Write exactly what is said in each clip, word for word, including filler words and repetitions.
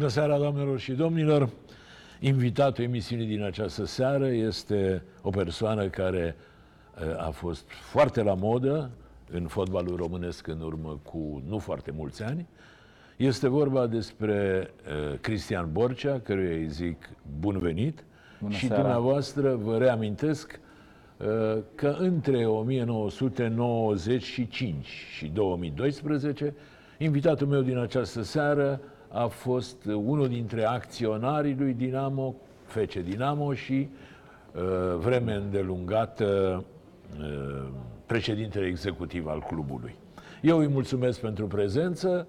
Bună seara, doamnelor și domnilor! Invitatul emisiunii din această seară este o persoană care a fost foarte la modă în fotbalul românesc în urmă cu nu foarte mulți ani. Este vorba despre Cristian Borcea, căruia îi zic bun venit. Bună și seara. Dumneavoastră vă reamintesc că între o mie nouă sute nouăzeci și cinci și două mii doisprezece, invitatul meu din această seară a fost unul dintre acționarii lui Dinamo, F C Dinamo, și vreme îndelungată președintele executiv al clubului. Eu îi mulțumesc pentru prezență,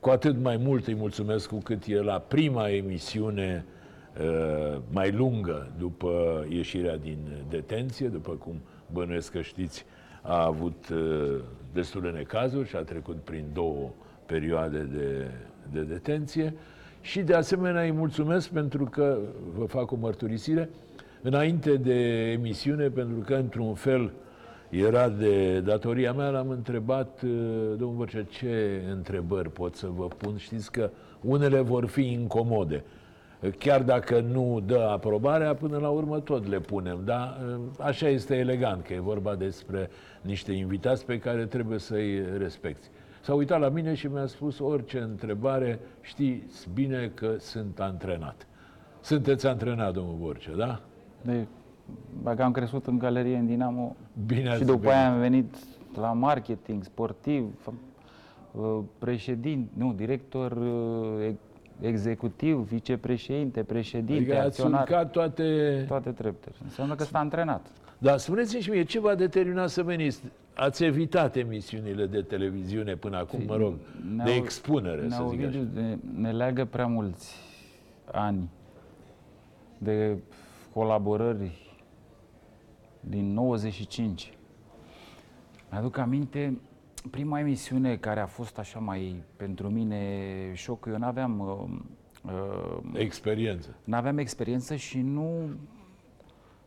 cu atât mai mult îi mulțumesc cu cât e la prima emisiune mai lungă după ieșirea din detenție, după cum bănuiesc că știți, a avut destule necazuri și a trecut prin două perioade de, de detenție. Și de asemenea îi mulțumesc pentru că, vă fac o mărturisire, înainte de emisiune, pentru că într-un fel era de datoria mea, l-am întrebat, domnul Borcea, ce întrebări pot să vă pun? Știți că unele vor fi incomode. Chiar dacă nu dă aprobarea, până la urmă tot le punem, dar așa este elegant, că e vorba despre niște invitați pe care trebuie să-i respecti. S-a uitat la mine și mi-a spus, orice întrebare, știți bine că sunt antrenat. Sunteți antrenat, domnul Borcea, da? De, dacă am crescut în galerie în Dinamo bine și după venit. Aia am venit la marketing, sportiv, președinte, nu, director executiv, vicepreședinte, președinte, adică acționar. Adică ați urcat toate... toate treptele. Înseamnă că s-a antrenat. Dar spuneți-mi și mie, ce v-a determinat să veniți? Ați evitat emisiunile de televiziune până acum, mă rog, ne-au, de expunere, să zic așa. De, ne leagă prea mulți ani de colaborări din nouăzeci și cinci. Mi-aduc aminte, prima emisiune care a fost așa mai, pentru mine, șoc, eu n-aveam... Uh, experiență. N-aveam experiență și nu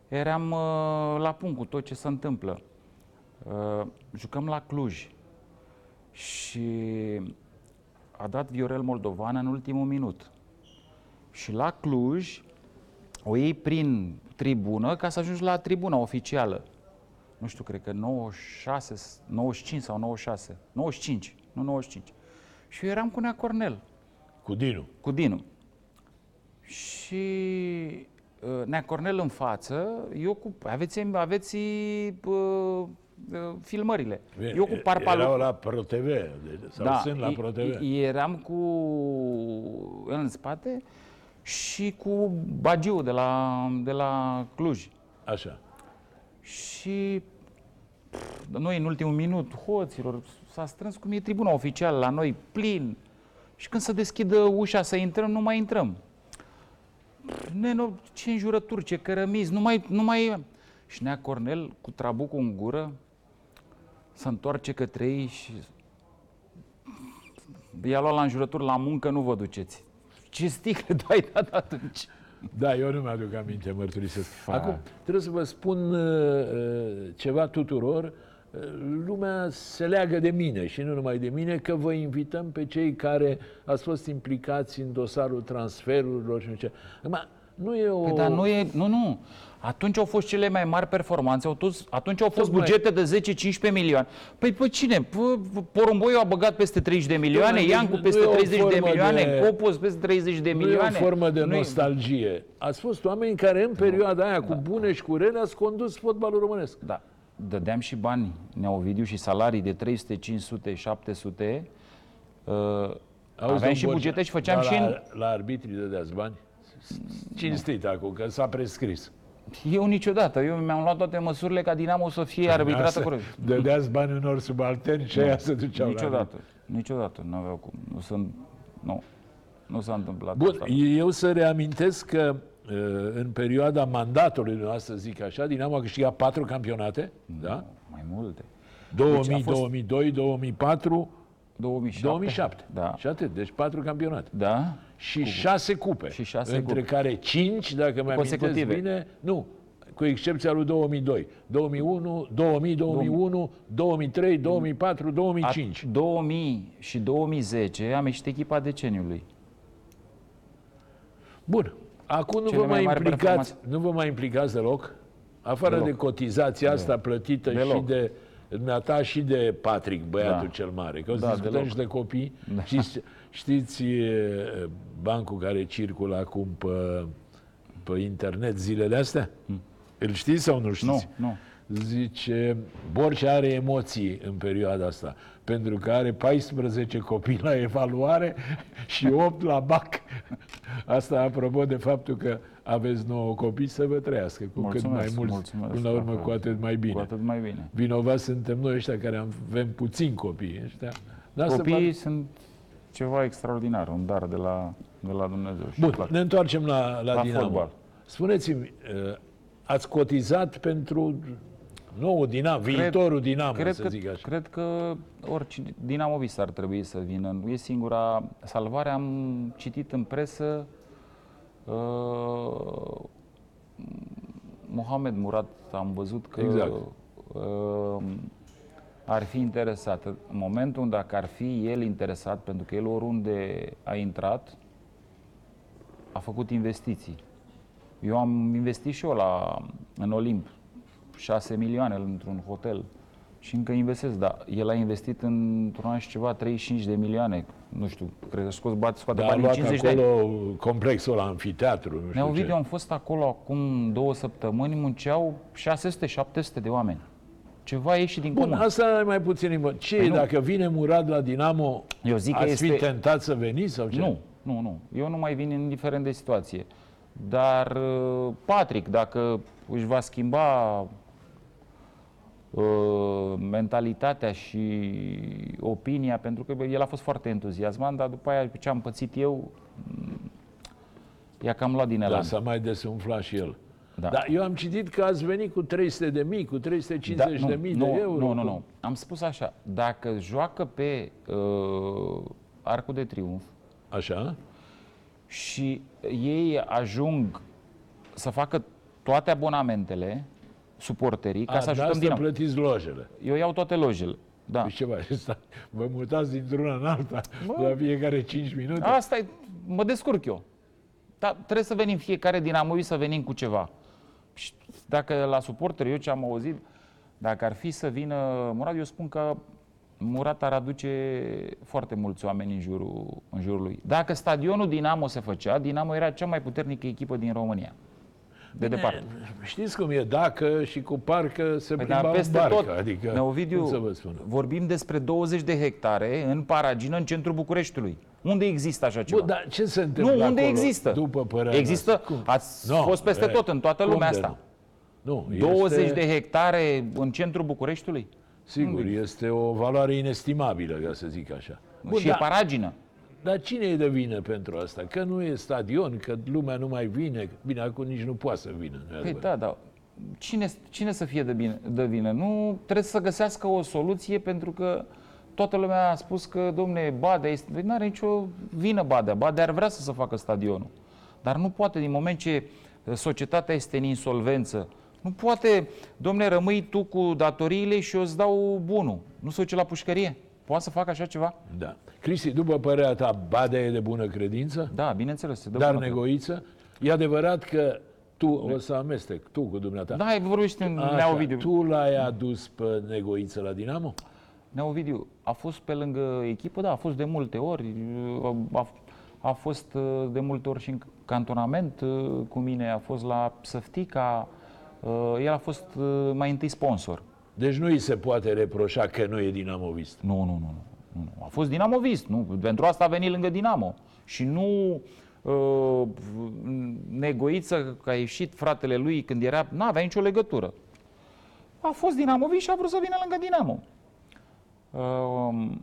eram uh, la punct cu tot ce se întâmplă. Uh, jucăm la Cluj și a dat Viorel Moldovan în ultimul minut. Și la Cluj o iei prin tribună ca să ajungi la tribuna oficială. Nu știu, cred că nouăzeci și șase, nouăzeci și cinci sau nouăzeci și șase. nouăzeci și cinci, nu nouăzeci și cinci. Și eu eram cu Nea Cornel. Cu Dinu. Cu Dinu. Și uh, Nea Cornel în față, eu cu... Aveți... aveți uh, filmările. Bine, eu cu parpalul... Erau la Pro T V, sau da, sunt la Pro T V. Eram cu... în spate și cu Bagiu de la, de la Cluj. Așa. Și noi în ultimul minut, hoților, s-a strâns cum e tribuna oficială la noi, plin. Și când se deschidă ușa să intrăm, nu mai intrăm. Neno, ce înjurături, ce cărămizi, nu mai... Nu mai... Și Nea Cornel, cu trabucul în gură, se întoarce către ei și i-a luat la înjurături, la muncă nu vă duceți. Ce sticle dai dat atunci? Da, eu nu mi-aduc aminte, mărturisesc. Acum, trebuie să vă spun uh, ceva tuturor. Lumea se leagă de mine și nu numai de mine, că vă invităm pe cei care ați fost implicați în dosarul transferurilor și nu ce. Nu e o... Păi, dar nu e... Nu, nu. Atunci au fost cele mai mari performanțe, atunci au fost bugete de zece cincisprezece milioane. Păi, păi cine? Porumboiu a băgat peste treizeci de milioane, Iancu peste treizeci de milioane, Copos peste treizeci de milioane. Nu e o formă de nostalgie. Ați fost oameni care în perioada aia, cu bune și cu rele, ați condus fotbalul românesc. Da. Dădeam și bani, Nea Ovidiu, și salarii de trei sute, cinci sute, șapte sute. Aveam și bugete și făceam și... La arbitrii dădeați bani? Cinstit acum, că s-a prescris. Eu niciodată, eu mi-am luat toate măsurile ca Dinamo să fie arbitrată corect. Dădeați bani unor subalterni și aia se duceau niciodată, la niciodată, nu aveau cum. Nu, sunt, nu, nu s-a întâmplat. Bun, asta. Eu să reamintesc că în perioada mandatului noastră, zic așa, Dinamo a câștigat patru campionate, no, da? Mai multe. două mii, două mii doi, două mii patru, două mii șapte. Da. Și atât, deci patru campionate. Da. Și cupe. șase cupe, și șase între cupe. Care cinci, dacă mi amintesc bine, nu, cu excepția lui două mii doi, două mii unu, două mii, două mii unu, două mii trei, două mii patru, două mii cinci. A, două mii și două mii zece am ieșit echipa deceniului. Bun. Acum nu vă mai, mai implicați, nu vă mai implicați deloc, afară deloc. de cotizația deloc. asta plătită deloc. și de dumneata și de Patrick, băiatul da. cel mare. Că o să da, discutăm deloc. și de copii. Da. Știți, știți bancul care circulă acum pe, pe internet zilele astea? Hmm. Îl știți sau nu știți? Nu, nu. Zice, Borcea are emoții în perioada asta, pentru că are paisprezece copii la evaluare și opt la B A C. Asta apropo de faptul că aveți nouă copii, să vă trăiască cu mulțumesc, cât mai mulți, mulțumesc, până la urmă cu atât mai bine. Cu atât mai bine. Vinovați suntem noi ăștia care avem puțin copii. Ăștia. Copiii par... sunt ceva extraordinar, un dar de la, de la Dumnezeu. Bun, ne întoarcem la, la, la Dinamo. Fotbal. Spuneți-mi, ați cotizat pentru noul Dinamo, cred, viitorul Dinamo, cred să zic așa. Că, cred că orice dinamovist ar trebui să vină. E singura salvare. Am citit în presă uh, Mohamed Murad, am văzut că exact. uh, ar fi interesat. În momentul dacă ar fi el interesat, pentru că el oriunde a intrat, a făcut investiții. Eu am investit și eu la, în Olimp, șase milioane într-un hotel și încă investesc, dar el a investit într-un an și ceva, treizeci și cinci de milioane, nu știu, cred că scos, bate, scoate banii cincizeci de ani. Dar a luat acolo complexul la amfiteatru, nu știu Ovidiu, ce. Am fost acolo acum două săptămâni, munceau șase sute șapte sute de oameni. Ceva ieși din comun. Bun, asta e mai puțin. Ce păi dacă vine Murad la Dinamo, eu zic ați că este... fi tentat să veniți sau ce? Nu, nu, nu. Eu nu mai vin indiferent de situație. Dar Patrick, dacă își va schimba uh, mentalitatea și opinia, pentru că bă, el a fost foarte entuziasmant, dar după aia ce am pățit eu, i-a cam luat din elan. Da, s-a mai desumflat și el. Da. Dar eu am citit că ați venit cu trei sute de mii, cu trei sute cincizeci de mii da, de, de euro. Nu, nu, nu. Am spus așa, dacă joacă pe uh, Arcul de Triunf, așa, și ei ajung să facă toate abonamentele, suporterii, ca a, să ajutăm Dinamo. Plătiți lojele. Eu iau toate lojele. Da. Deci ceva, vă mutați dintr-una în alta, bă, la fiecare cinci minute. Asta e, mă descurc eu. Dar trebuie să venim fiecare dinamovist, să venim cu ceva. Și dacă la suporteri, eu ce am auzit, dacă ar fi să vină Murad, eu spun că Murat ar aduce foarte mulți oameni în jurul, în jurul lui. Dacă stadionul Dinamo se făcea, Dinamo era cea mai puternică echipă din România. De departe. Știți cum e, dacă și cu parcă se păi plimba în barcă. Tot, adică, Neovidiu, cum să vă spun? Vorbim despre douăzeci de hectare în Paragină, în centrul Bucureștiului. Unde există așa ceva? Bun, dar ce se întâmplă nu, unde există? După părerea există? Ați no, fost peste e, tot, în toată lumea asta. Nu, douăzeci de hectare în centrul Bucureștiului? Sigur, este o valoare inestimabilă, ca să zic așa. Bun, și da, e paragină. Dar cine e de vină pentru asta? Că nu e stadion, că lumea nu mai vine. Bine, acum nici nu poate să vină. Păi da, da. Cine, cine să fie de, bine, de vină? Nu, trebuie să găsească o soluție, pentru că toată lumea a spus că, domne, Badea este... Nu are nicio vină Badea. Badea ar vrea să se facă stadionul. Dar nu poate, din moment ce societatea este în insolvență. Nu poate, domne, rămâi tu cu datoriile și eu îți dau bunul. Nu se duce la pușcărie? Poate să facă așa ceva? Da. Cristi, după părerea ta, Badea e de bună credință? Da, bineînțeles. De dar bună Negoiță? Credință. E adevărat că tu de... o să amestec, tu cu dumneata. Da, vorbește în Nea Ovidiu. Tu l-ai adus pe Negoiță la Dinamo? Nea Ovidiu a fost pe lângă echipă, da, a fost de multe ori. A, a fost de multe ori și în cantonament cu mine, a fost la Săftica... El a fost mai întâi sponsor. Deci nu îi se poate reproșa că nu e dinamovist. Nu, nu, nu. nu. A fost dinamovist. Nu. Pentru asta a venit lângă Dinamo. Și nu uh, Negoiță, că a ieșit fratele lui când era... N-avea nicio legătură. A fost dinamovist și a vrut să vină lângă Dinamo. Uh,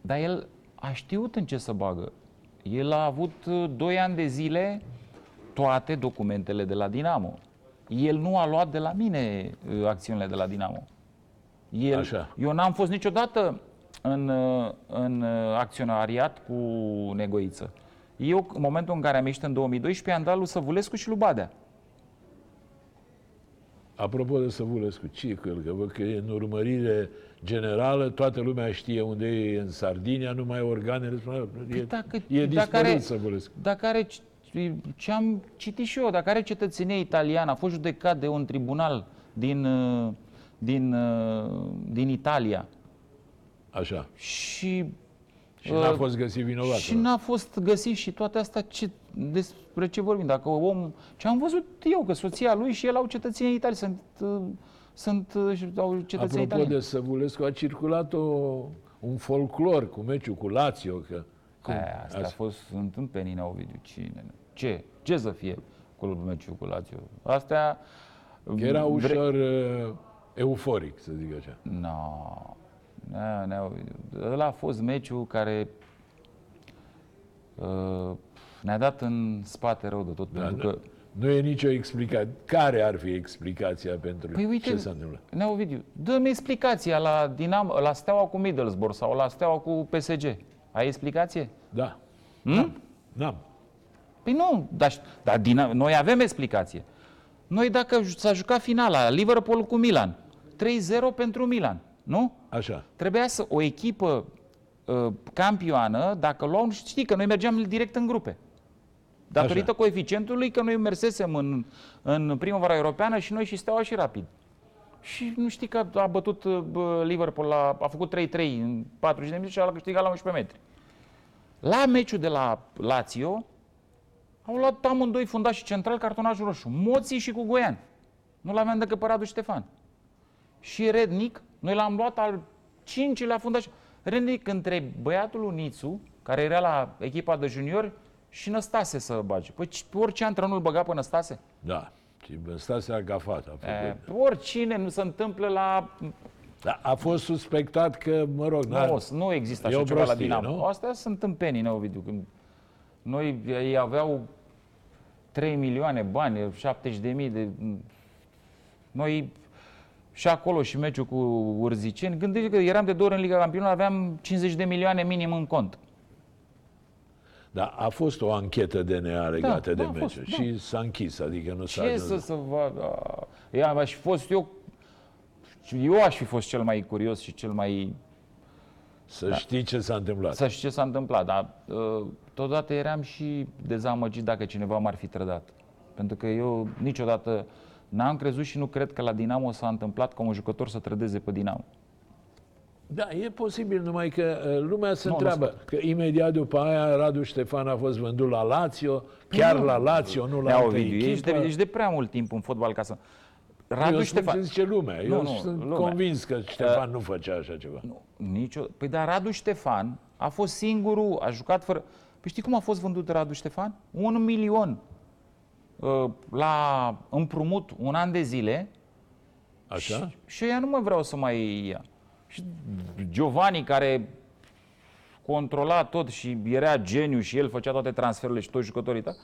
dar el a știut în ce să bagă. El a avut doi ani de zile toate documentele de la Dinamo. El nu a luat de la mine acțiunile de la Dinamo. El, Așa. Eu n-am fost niciodată în, în acționariat cu Negoiță. Eu, în momentul în care am ieșit în două mii doisprezece, am dat lui Săvulescu și lui Badea. Apropo de Săvulescu, ce e cu el? Că văd că e în urmărire generală, toată lumea știe unde e în Sardinia, numai organele... Păi e dacă, e dispărut Săvulescu. Dacă are ce am citit și eu, dacă are cetățenie italiană, a fost judecat de un tribunal din, din, din Italia. Așa. Și, și n-a fost găsit vinovat. Și n-a fost găsit și toate astea, ce, despre ce vorbim? Dacă om, ce am văzut eu, că soția lui și el au cetățenie italiană, sunt, sunt au cetățenie italiană. Apropo de Săvulescu, a circulat o, un folclor cu meciul cu Lazio, că aia, asta azi a fost întâmpenina, Ovidiu. Cine? Ce? Ce să fie clubul meciul cu Lazio? Astea... Era ușor vre... euforic, să zic așa. No. No, no. Ăla a fost meciul care uh, ne-a dat în spate rău de tot. Da, pentru da. Că... Nu e nicio explicație. Care ar fi explicația pentru păi, uite, ce s-a întâmplat? Nea Ovidiu, dă-mi explicația la, Dinamo, la Steaua cu Middlesbrough sau la Steaua cu P S G. Ai explicație? Da. Hmm? Da. Păi nu, dar, dar din, noi avem explicație. Noi dacă s-a jucat finala, Liverpool cu Milan, trei zero pentru Milan, nu? Așa. Trebuia să o echipă uh, campioană, dacă luam, știi că noi mergeam direct în grupe. Datorită așa coeficientului că noi mersesem în, în primăvara europeană și noi și Steaua și Rapid. Și nu știi că a bătut Liverpool, la, a făcut trei trei în patruzeci de minute și a câștigat la unsprezece metri. La meciul de la Lazio au luat amândoi fundași central cartonaj roșu, Moții și cu Goian. Nu l-aveam decât pe Radu Ștefan. Și Rednic, noi l-am luat al cincilea fundaș. Rednic între băiatul Unițu, care era la echipa de juniori, și Năstase să bage. Păi orice antrenor nu-l băga pe Năstase? Da. Și Năstase a gafat. A făcut. E, oricine nu se întâmplă la... Da, a fost suspectat că, mă rog... Nu, nu există așa ceva la Dinamo. Astea sunt tâmpenii, ne Ovidiu. Când noi ei aveau trei milioane bani, șaptezeci de mii de... Noi și acolo și meciul cu Urziceni, gândește că eram de două ori în Liga Campionilor, aveam cincizeci de milioane minim în cont. Da, a fost o anchetă D N A legată da, de da, meciul și da. S-a închis, adică nu s-a... Ce să să vă... Da. Aș fi fost eu... Eu aș fi fost cel mai curios și cel mai... Să da. știi ce s-a întâmplat. Să știi ce s-a întâmplat, dar totodată eram și dezamăgit dacă cineva m-ar fi trădat. Pentru că eu niciodată n-am crezut și nu cred că la Dinamo s-a întâmplat ca un jucător să trădeze pe Dinamo. Da, e posibil, numai că lumea se nu, întreabă nu, că imediat după aia Radu Ștefan a fost vândut la Lazio, chiar nu, la Lazio, nu la altă echipă. Ești de prea mult timp în fotbal ca să... Radu eu Ștefan... Eu zice lumea, eu nu, nu, sunt lumea. Convins că Ștefan uh, nu făcea așa ceva. Nu, nicio... Păi dar Radu Ștefan a fost singurul, a jucat fără... Păi știi cum a fost vândut Radu Ștefan? Un milion uh, la împrumut un an de zile. Așa? Și eu ea nu mă vreau să mai ia. Și Giovanni, care controla tot și era geniu și el făcea toate transferurile și toți jucătorii ta,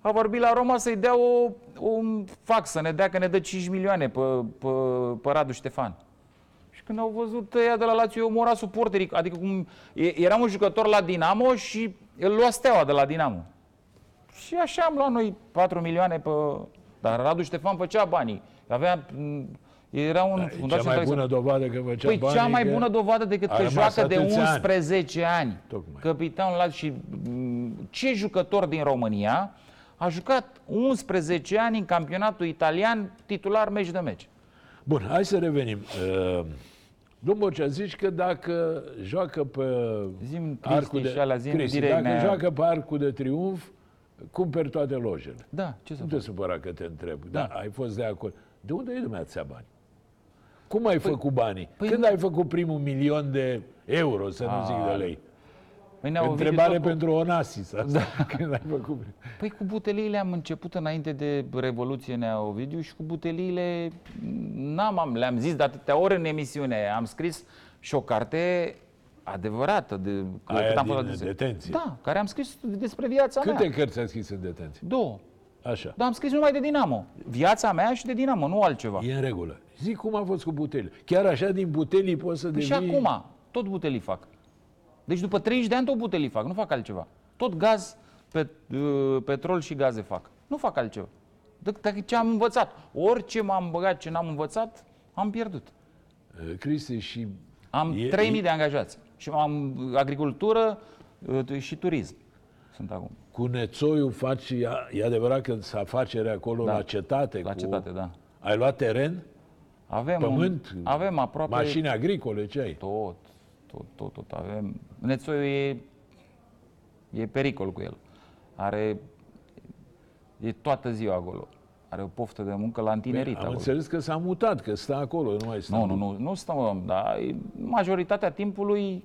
a vorbit la Roma să-i dea o, un fax, să ne dea că ne dă cinci milioane pe, pe, pe Radu Ștefan. Și când au văzut ea de la Lazio, omora suporterii, adică cum era un jucător la Dinamo și îl lua Steaua de la Dinamo. Și așa am luat noi patru milioane pe... Dar Radu Ștefan făcea banii. Avea... Era un da, cea mai bună dovadă că făcea păi banii, cea mai bună dovadă decât că joacă de unsprezece ani. Capitanul la și ce jucător din România a jucat unsprezece ani în campionatul italian titular meci de meci. Bun, hai să revenim. Uh, Domnul ce zici că dacă joacă pe zim Arcul de Triunf, dacă ne... joacă pe Arcul de Triunf, cumperi toate lojele. Da, ce să nu te supăra că te întreb. Da, da, ai fost de acord. De unde ai dumneavoastră bani? Cum ai păi, făcut banii? Păi, Când ai făcut primul milion de euro, să a, nu zic de lei? Întrebare pentru Onassis. Asta. Da. Când ai făcut... Păi cu buteliile am început înainte de Revoluție, Nea Ovidiu, și cu buteliile n-am, le-am zis de atâtea ori în emisiune. Am scris și o carte adevărată. De, aia am din de detenție? Da, care am scris despre viața Câte mea. Câte cărți ai scris în detenție? Două. Așa. Dar am scris numai de Dinamo. Viața mea și de Dinamo, nu altceva. E în regulă. Zic cum a fost cu butelii. Chiar așa din butelii poți să devii... Și acum, tot butelii fac. Deci după treizeci de ani tot butelii fac, nu fac altceva. Tot gaz, pe, petrol și gaze fac. Nu fac altceva. Dacă ce am învățat, orice m-am băgat, ce n-am învățat, am pierdut. Cristi și... Am trei mii de angajați. Și am agricultură și turism. sunt acum. Cu Nețoiu faci, e adevărat că s-a afacere acolo, da, la cetate. La cu... cetate, da. Ai luat teren? Avem pământ? Un... Avem aproape... Mașini agricole, ce ai? Tot, tot, tot, tot avem. Nețoiu e, e pericol cu el. Are... E toată ziua acolo. Are o poftă de muncă la întinerit. Am acolo. Înțeles că s-a mutat, că stă acolo, nu mai stă. Nu, nu, nu, nu stăm, dar majoritatea timpului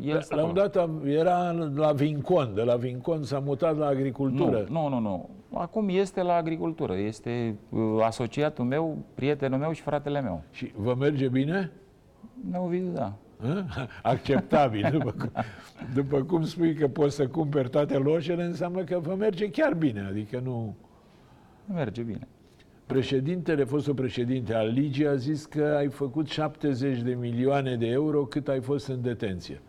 el da, stă la un dat era la Vincon, de la Vincon s-a mutat la agricultură. Nu, nu, nu, nu. Acum este la agricultură, este asociatul meu, prietenul meu și fratele meu. Și vă merge bine? Nu, Ovidiu, da. Acceptabil. După cum, după cum spui că poți să cumperi toate loșele, înseamnă că vă merge chiar bine, adică nu... Merge bine. Președintele, fostul președinte al Ligii a zis că ai făcut șaptezeci de milioane de euro cât ai fost în detenție.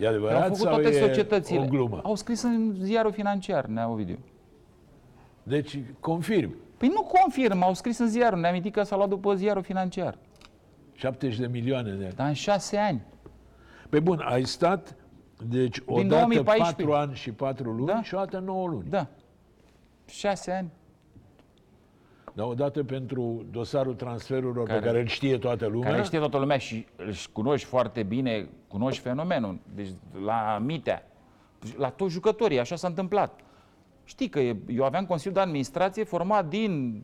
E adevărat? Au făcut toate societățile. O glumă? Au scris în ziarul financiar, Nea Ovidiu. Deci, confirm. Păi nu confirm, au scris în ziarul. Ne-am amintit că s-a luat după ziarul financiar. șaptezeci de milioane de euro. Dar în șase ani. Păi bun, ai stat, deci, odată patru ani și patru luni, da? Și o dată nouă luni. Da. șase ani. Dar odată pentru dosarul transferurilor care, pe care îl știe toată lumea. Care știe toată lumea și îl cunoști foarte bine, cunoști fenomenul. Deci la Mitea, la toți jucătorii, așa s-a întâmplat. Știi că eu aveam Consiliul de Administrație format din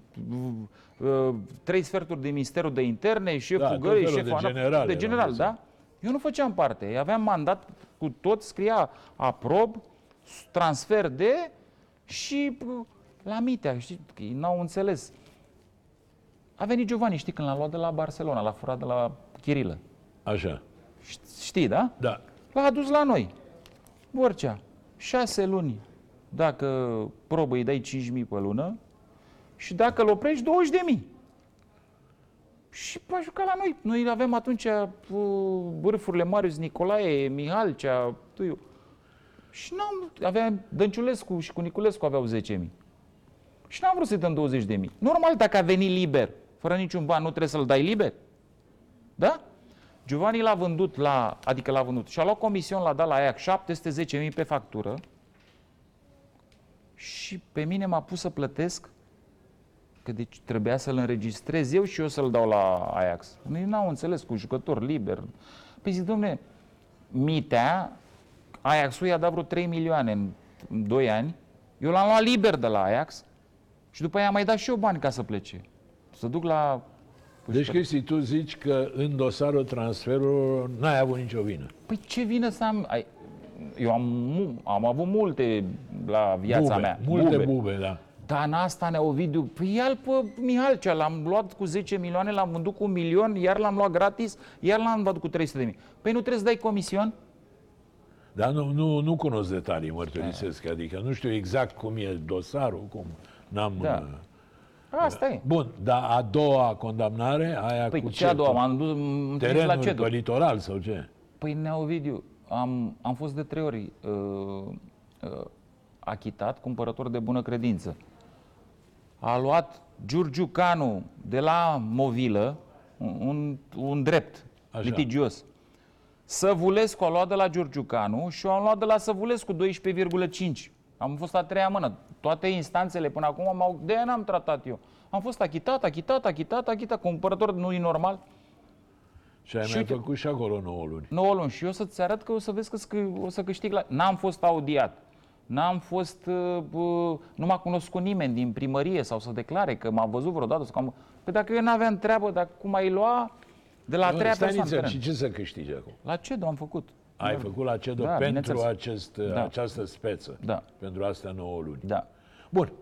uh, trei sferturi din Ministerul de Interne, șeful da, Gării, șeful de general, de general da? Eu nu făceam parte. Aveam mandat cu tot, scria aprob, transfer de și la Mitea, știi, n-au înțeles. A venit Giovanni, știi, când l-a luat de la Barcelona, l-a furat de la Chirilă. Așa. Știi, da? Da. L-a adus la noi. Borcea, șase luni. Dacă probă îi dai cinci mii pe lună și dacă îl oprești, douăzeci de mii. Și a jucat la noi. Noi avem atunci vârfurile Marius, Nicolae, Mihalcea, Tuiu. Și n-am... Aveam Dănciulescu și cu Niculescu aveau zece mii. Și n-am vrut să-i dăm douăzeci de mii. Normal, dacă a venit liber, fără niciun ban, nu trebuie să-l dai liber. Da? Giovanni l-a vândut la... Adică l-a vândut. Și-a luat comision, l-a dat la Ajax șapte sute zece mii pe factură. Și pe mine m-a pus să plătesc, că deci trebuia să-l înregistrez eu și eu să-l dau la Ajax. Noi n-au înțeles, cu jucător liber. Păi zic, dom'le, Mitea, Ajaxul i-a dat vreo trei milioane în doi ani. Eu l-am luat liber de la Ajax. Și după aia am mai dat și eu bani ca să plece. Să duc la... Deci, Cristi, tu zici că în dosarul transferului n-ai avut nicio vină. Păi ce vină să am... Ai... Eu am, am avut multe la viața bube, mea. Multe bube, bube da. Dar în asta, Nea Ovidiu, păi ia-l pe Mihalcea, l-am luat cu zece milioane, l-am vândut cu un milion, iar l-am luat gratis, iar l-am vândut cu trei sute de mii. Păi nu trebuie să dai comision? Dar nu, nu, nu cunosc detalii, mărturisesc, adică nu știu exact cum e dosarul, cum... N-am, da. Asta e. Bun, dar a doua condamnare, aia păi cu ce? Păi a doua? M-am dus, m-am terenul la cedul. Pe litoral sau ce? Păi, Nea Ovidiu, am, am fost de trei ori uh, uh, achitat, cumpărător de bună credință. A luat Giurgiu Canu de la Movilă un, un drept. Așa. Litigios. Săvulescu a luat de la Giurgiu Canu și eu am luat de la Săvulescu doisprezece virgulă cinci. Am fost la treia mână. Toate instanțele până acum m-au... De-aia n-am tratat eu. Am fost achitat, achitat, achitat, achitat. Cumpărător nu-i normal. Și ai și mai făcut și acolo nouă luni. nouă luni. Și eu să-ți arăt că o să vezi că o să câștig la... N-am fost audiat. N-am fost... Uh, nu m-a cunoscut nimeni din primărie sau să declare că m-a văzut vreodată. Sau că am... Păi dacă eu n-aveam treabă, dacă cum ai lua de la no, treia persoană. Și ce să câștigi acolo? La ce am făcut? Ai făcut la CEDO da, pentru acest, da. această speță, da. Pentru astea nouă luni. Da. Bun,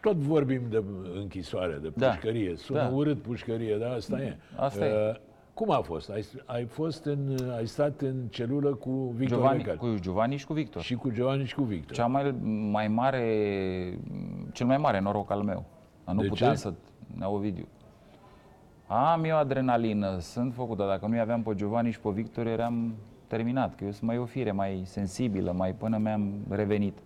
tot vorbim de închisoare, de pușcărie. Da. Sună da. urât pușcărie, dar asta da. e. Asta uh, e. Cum a fost? Ai, ai, fost în, ai stat în celulă cu Victor Giovanni, Becali. Cu Giovanni și cu Victor. Și cu Giovanni și cu Victor. Cea mai, mai mare, cel mai mare noroc al meu. Nu de puteam ce? Să... Nea Ovidiu. Am eu adrenalină, sunt făcută. Dacă nu aveam pe Giovanni și pe Victor, eram... terminat, că eu sunt mai o fire, mai sensibilă, mai până mi-am revenit.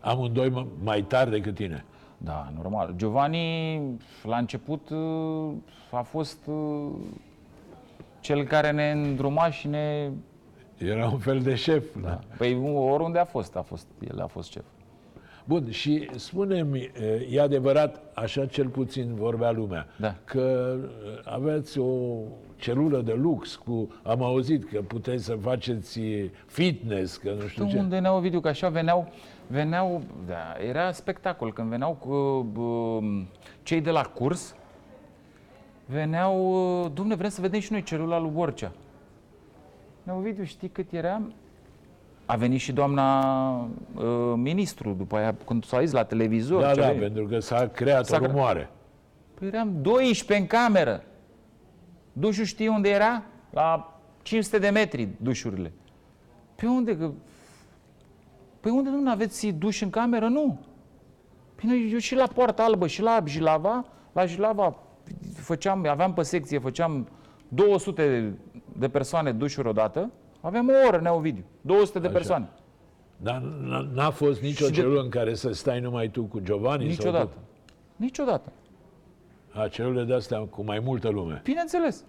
Amândoi mai tari decât tine? Da, normal. Giovanni, la început, a fost cel care ne îndruma și ne Era un fel de șef, da. Da. Păi oriunde a fost, a fost, el a fost șef. Bun, și spune-mi, e adevărat, așa cel puțin vorbea lumea, da, că aveți o celulă de lux cu, am auzit că puteți să faceți fitness, că nu știu de ce. Unde ne-au Ovidiu, că așa veneau, veneau, da, era spectacol, când veneau cu, bă, cei de la curs, veneau, dom'le, vrem să vedem și noi celula lui Borcea. Nea Ovidiu, știi cât era? A venit și doamna uh, ministru, după aia, când s-a zis la televizor. Da, da, venit? Pentru că s-a creat s-a o rumoare. Păi eram doisprezece în cameră. Dușul știi unde era? La cinci sute de metri dușurile. Pe unde? Că... Păi unde, nu aveți duș în cameră? Nu. Păi noi, eu și la Poarta Albă, și la Jilava, la Jilava făceam, aveam pe secție, făceam două sute de persoane dușuri odată. Aveam o oră, Nea Ovidiu, două sute de persoane. Dar n-a fost nicio celulă în care să stai numai tu cu Giovanni? Niciodată. Niciodată. A, celulele de-astea cu mai multă lume. Bineînțeles.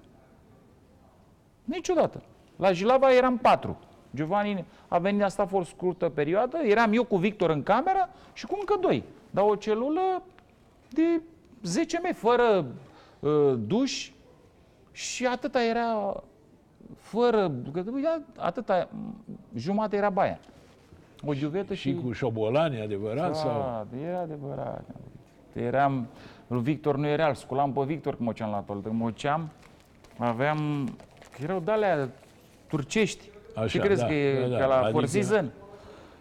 Niciodată. La Jilava eram patru. Giovanni a venit, asta a fost scurtă perioadă, eram eu cu Victor în cameră și cu încă doi. Dar o celulă de zece mii, fără uh, duș, și atâta era... Fără, că atâta, jumate era baia. O giuvetă și... Și cu șobolani, adevărat? Da, era adevărat. Eram, Victor nu era, îl sculam pe Victor când moceam la toaletă. Când moceam, aveam, erau de-alea turcești. Așa, ce crezi, da, că e, da, da, ca la adică... Four Seasons?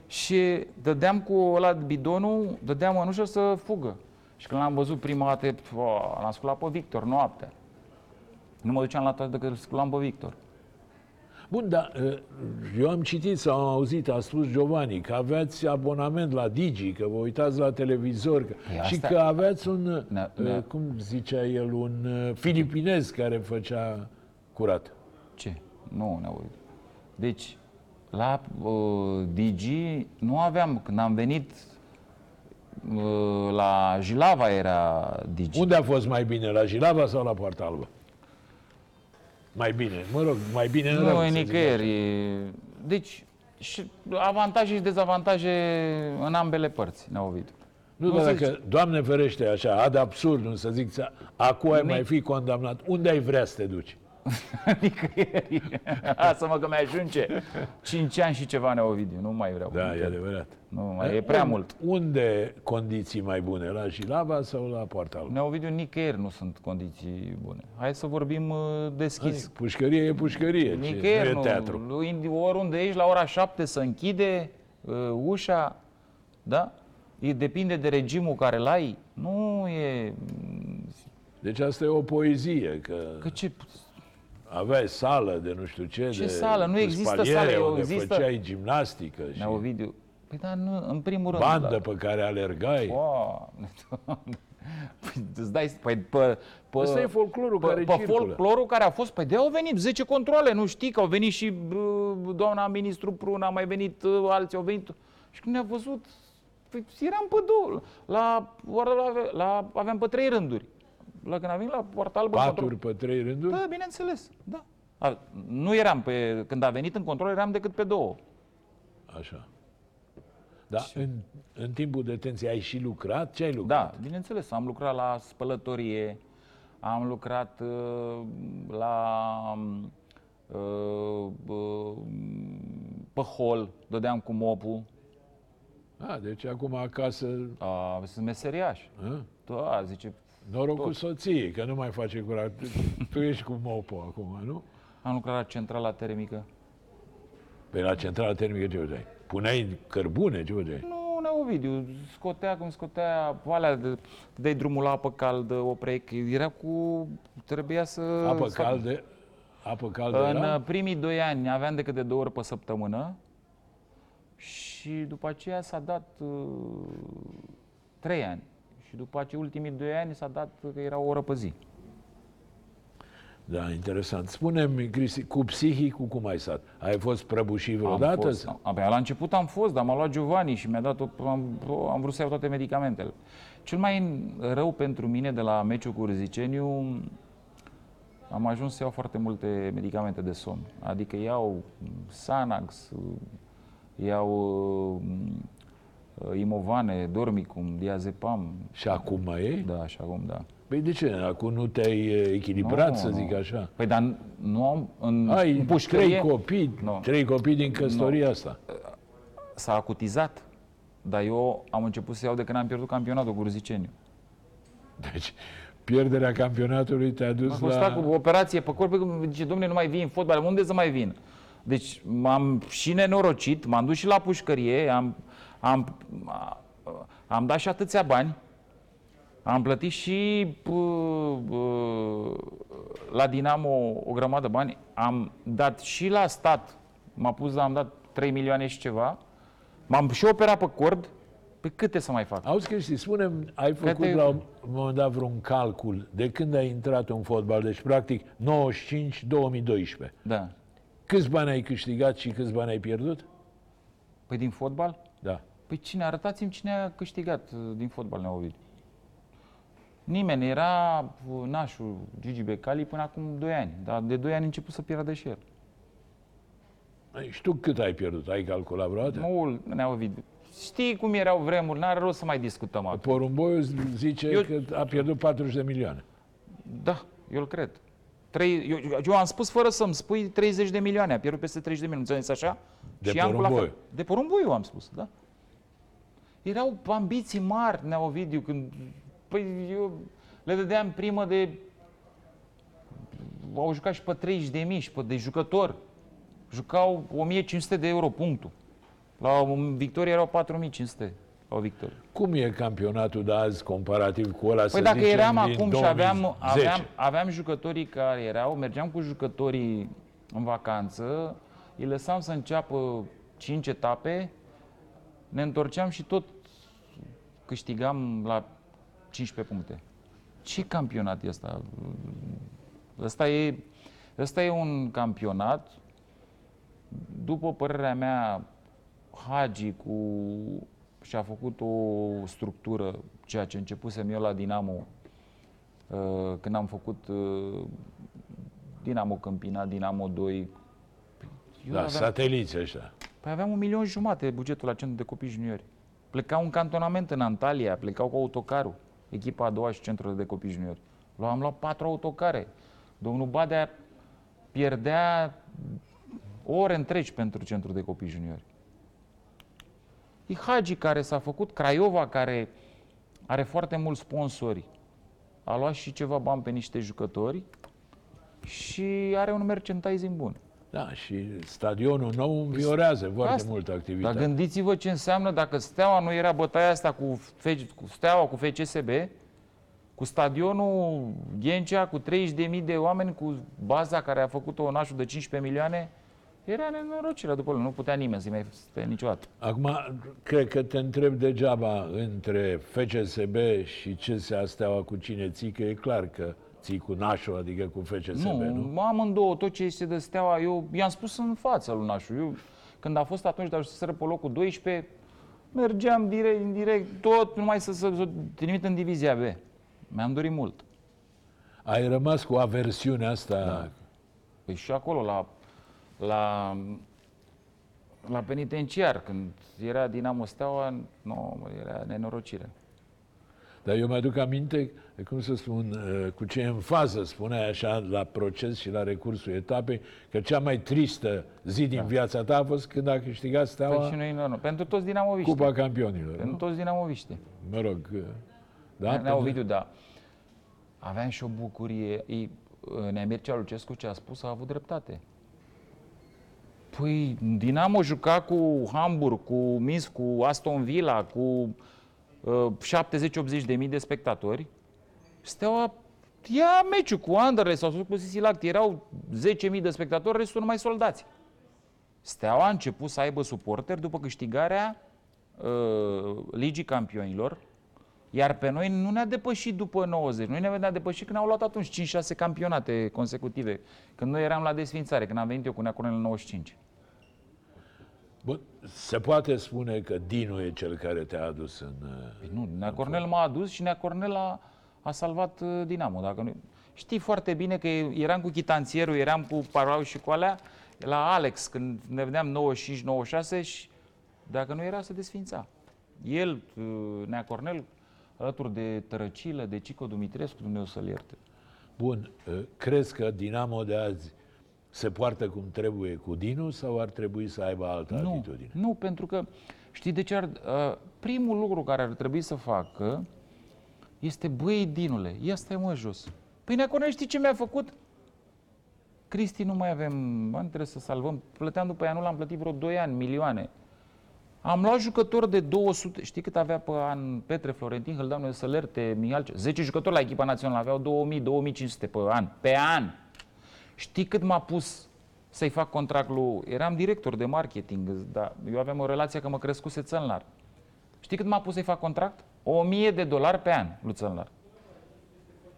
Și dădeam cu ăla bidonul, dădeam mănușă să fugă. Și când l-am văzut prima dată, l-am sculat pe Victor noaptea. Nu mă duceam la toaletă, că îl sculam pe Victor. Bun, dar eu am citit sau am auzit, a spus Giovanni, că aveați abonament la Digi, că vă uitați la televizor, că... și asta... că aveați un, ne, ne... cum zicea el, un filipinez care făcea curat. Ce? Nu, ne-au uitat. Deci, la uh, Digi nu aveam, când am venit uh, la Jilava era Digi. Unde a fost mai bine, la Jilava sau la Poarta Albă? Mai bine, mă rog, mai bine nu, nu e nicăieri. Deci, și avantaje și dezavantaje în ambele părți, ne-au Ovidiu. Nu, dar dacă, Doamne ferește, așa, ad absurdum, să zic, acum ai mai fi condamnat, unde ai vrea să te duci? Nicăieri. Lasă-mă că mi-ajunge cinci ani și ceva, ne-au Ovidiu, nu mai vreau. Da, e adevărat. Nu, mai, e prea mult. Unde condiții mai bune, la Jilava sau la Poarta Albă? Ne-au Ovidiu, nicăieri nu sunt condiții bune. Hai să vorbim deschis. Hai, pușcărie e pușcărie, nicăieri, nu e teatru. Nu, oriunde ești, la ora șapte să închide uh, ușa, da? E, depinde de regimul care l-ai, nu e... Deci asta e o poezie, că... Că ce... Aveai sală de nu știu ce, ce de sală? Nu există sală, unde există... făceai gimnastică. Și... Nea Ovidiu, păi da, nu, în primul rând... Bandă, da, pe care alergai. Wow. Păi îți dai... Păi, pe, pe, asta e folclorul pe, care pe circulă. Folclorul care a fost... Păi de-au venit zece controale, nu știi că au venit și doamna ministru Prunea, a mai venit alții, au venit... Și când ne-a văzut, păi, eram pe două, la, la, la, aveam pe trei rânduri. La când am venit la Poarta Albă... Paturi pe trei rânduri? Da, bineînțeles, da. A, nu eram pe... Când a venit în control, eram decât pe două. Așa. Dar și... în, în timpul detenției ai și lucrat? Ce ai lucrat? Da, bineînțeles. Am lucrat la spălătorie, am lucrat uh, la... Uh, uh, pe hol, dădeam cu mopul. A, deci acum acasă... A, sunt meseriaș. A? Da, zice... Noroc tot cu soție, că nu mai face curat. Tu ești cu mopul acum, nu? Am lucrat la centrala termică. Pe la centrala termică ce făceai? Puneai cărbune, ce făceai? Nu, Nea Ovidiu, scotea cum scotea alea, de, dai drumul la apă caldă, opreai, era cu... Trebuia să... Apă caldă? Apă caldă în era? Primii doi ani aveam decât de două ori pe săptămână și după aceea s-a dat uh, trei ani. Și după acei ultimii doi ani s-a dat că era o oră pe zi. Da, interesant. Spune-mi, Cristi, cu psihicul cum ai stat? Ai fost prăbușit vreodată? Am fost, am, la început am fost, dar m-a luat Giovanni și mi-a dat, am, am vrut să iau toate medicamentele. Cel mai rău pentru mine de la meciul cu Urziceniu am ajuns să iau foarte multe medicamente de somn. Adică iau Xanax, iau uh, Imovane, Dormicum, Diazepam. Și acum mai e? Da, și acum, da. Păi de ce? Acum nu te-ai echilibrat, nu, să zic nu. așa? Păi dar nu am... În, ai în pușcărie, trei copii, nu. trei copii din căsătoria nu. asta. S-a acutizat, dar eu am început să iau de când am pierdut campionatul cu Urziceniu. Deci... Pierderea campionatului te-a dus la... Am cu operație pe corp, zice, domnule, nu mai vin în fotbal, unde să mai vin? Deci m-am și nenorocit, m-am dus și la pușcărie, am, am, am dat și atâția bani, am plătit și uh, uh, la Dinamo o grămadă de bani, am dat și la stat, m-a pus, am dat trei milioane și ceva, m-am și operat pe corp. Păi câte să mai fac? Auzi, Cristi, spune-mi, ai făcut câte... la un moment dat vreun calcul de când ai intrat în fotbal, deci practic nouăzeci și cinci - două mii doisprezece. Da. Câți bani ai câștigat și câți bani ai pierdut? Păi din fotbal? Da. Păi cine? Arătați-mi cine a câștigat din fotbal, ne-a auzit. Nimeni, era nașul Gigi Becali până acum doi ani, dar de doi ani a început să pierdă și el. Și tu cât ai pierdut? Ai calculat vreodată? Mult, ne-a auzit. Știi cum erau vremuri, n-are rost să mai discutăm acum. Porumboiu zice eu... că a pierdut patruzeci de milioane. Da, eu îl cred. Trei... Eu, eu am spus fără să-mi spui treizeci de milioane, a pierdut peste treizeci de milioane, înțelegeți așa? De și Porumboiu. De Porumboiu am spus, da. Erau ambiții mari, Nea Ovidiu, când păi, eu le dădeam primă de... Au jucat și pe treizeci de mii și pe de jucători. Jucau o mie cinci sute de euro, punctul. La o victorie erau patru mii cinci sute la victorie. Cum e campionatul de azi comparativ cu ăla, păi să dacă zicem, eram acum și aveam, aveam, aveam jucătorii care erau, mergeam cu jucătorii în vacanță, îi lăsam să înceapă cinci etape, ne întorceam și tot câștigam la cincisprezece puncte. Ce campionat e ăsta? Ăsta e, ăsta e un campionat, după părerea mea, Hagi cu... și-a făcut o structură, ceea ce începusem eu la Dinamo, uh, când am făcut uh, Dinamo Câmpina, Dinamo doi. Eu da, aveam... sateliți ăștia. Păi aveam un milion jumate bugetul la centru de copii juniori. Plecau un cantonament în Antalya, plecau cu autocarul, echipa a doua și centrul de copii juniori. Am luat patru autocare. Domnul Badea pierdea ore întregi pentru centru de copii juniori. E Hagi care s-a făcut, Craiova care are foarte mulți sponsori, a luat și ceva bani pe niște jucători și are un merchandising bun. Da, și stadionul nou înviorează foarte asta. Mult activitatea. Dar gândiți-vă ce înseamnă dacă Steaua nu era bătaia asta cu, cu Steaua, cu F C S B, cu stadionul Ghencea, cu treizeci de mii de oameni, cu baza care a făcut-o nașul de cincisprezece milioane, era nenorocirea după lui, nu putea nimeni să-i mai stea niciodată. Acum, cred că te întreb degeaba între F C S B și C S A Steaua cu cine ții, că e clar că ții cu nașul, adică cu F C S B, nu? Nu, amândouă, tot ce este de Steaua, eu i-am spus în fața lui nașul. Eu, când a fost atunci, dar să pe locul doisprezece, mergeam direct, indirect, tot, numai să, să, să trimit în divizia B. Mi-am dorit mult. Ai rămas cu aversiunea asta? Da. Păi și acolo, la... La, la penitenciar, când era Dinamo Steaua, nu, era nenorocire. Dar eu mi-aduc aminte, cum să spun, cu ce enfază spuneai așa la proces și la recursul etapei, că cea mai tristă zi din da. viața ta a fost când a câștigat Steaua. Păi și noi, nu, nu. Pentru toți dinamoviști. Cupa Campionilor. Pentru nu? toți dinamoviști. Mă rog, da? Ne-a Ovidiu, da. Aveam și o bucurie. Nea Mircea Lucescu, ce a spus, a avut dreptate. Păi Dinamo juca cu Hamburg, cu Minsk, cu Aston Villa, cu uh, șaptezeci-optzeci de mii de spectatori. Steaua ia meciul cu Anderlecht sau cu Sisilact, erau zece mii de spectatori, restul numai soldați. Steaua a început să aibă suporteri după câștigarea uh, Ligii Campionilor, iar pe noi nu ne-a depășit după nouăzeci. Noi ne-a depășit când au luat atunci cinci șase campionate consecutive, când noi eram la desfințare, când am venit eu cu Nea Cornel în nouăzeci și cinci. Bun, se poate spune că Dinu e cel care te-a adus în... Păi nu, Nea Cornel m-a adus și Nea Cornel a, a salvat Dinamo. Dacă nu... Știi foarte bine că eram cu chitanțierul, eram cu parau și cu alea, la Alex, când ne vedeam nouăzeci și cinci nouăzeci și șase și dacă nu era, se desfința. El, Nea Cornel, alături de Tărăcilă, de Cico Dumitrescu, Dumnezeu să-l ierte. Bun, crezi că Dinamo de azi se poartă cum trebuie cu Dinu sau ar trebui să aibă altă nu, atitudine? Nu, pentru că, știi de ce ar... Primul lucru care ar trebui să facă este, băi, Dinule, ia stai mă jos. Păi Nea Cornel, știi ce mi-a făcut? Cristi, nu mai avem bani, trebuie să salvăm. Plăteam după ea, nu l-am plătit vreo doi ani, milioane. Am luat jucători de două sute, știi cât avea pe an Petre Florentin, Hâldamne, Sălerte, Mihalcea, zece jucători la echipa națională, aveau două mii două mii cinci sute pe an, pe an. Știi cât m-a pus să-i fac contract lui, eram director de marketing, dar eu aveam o relație că mă crescuse Țănlar. Știi cât m-a pus să-i fac contract? o mie de dolari pe an, lui Țănlar.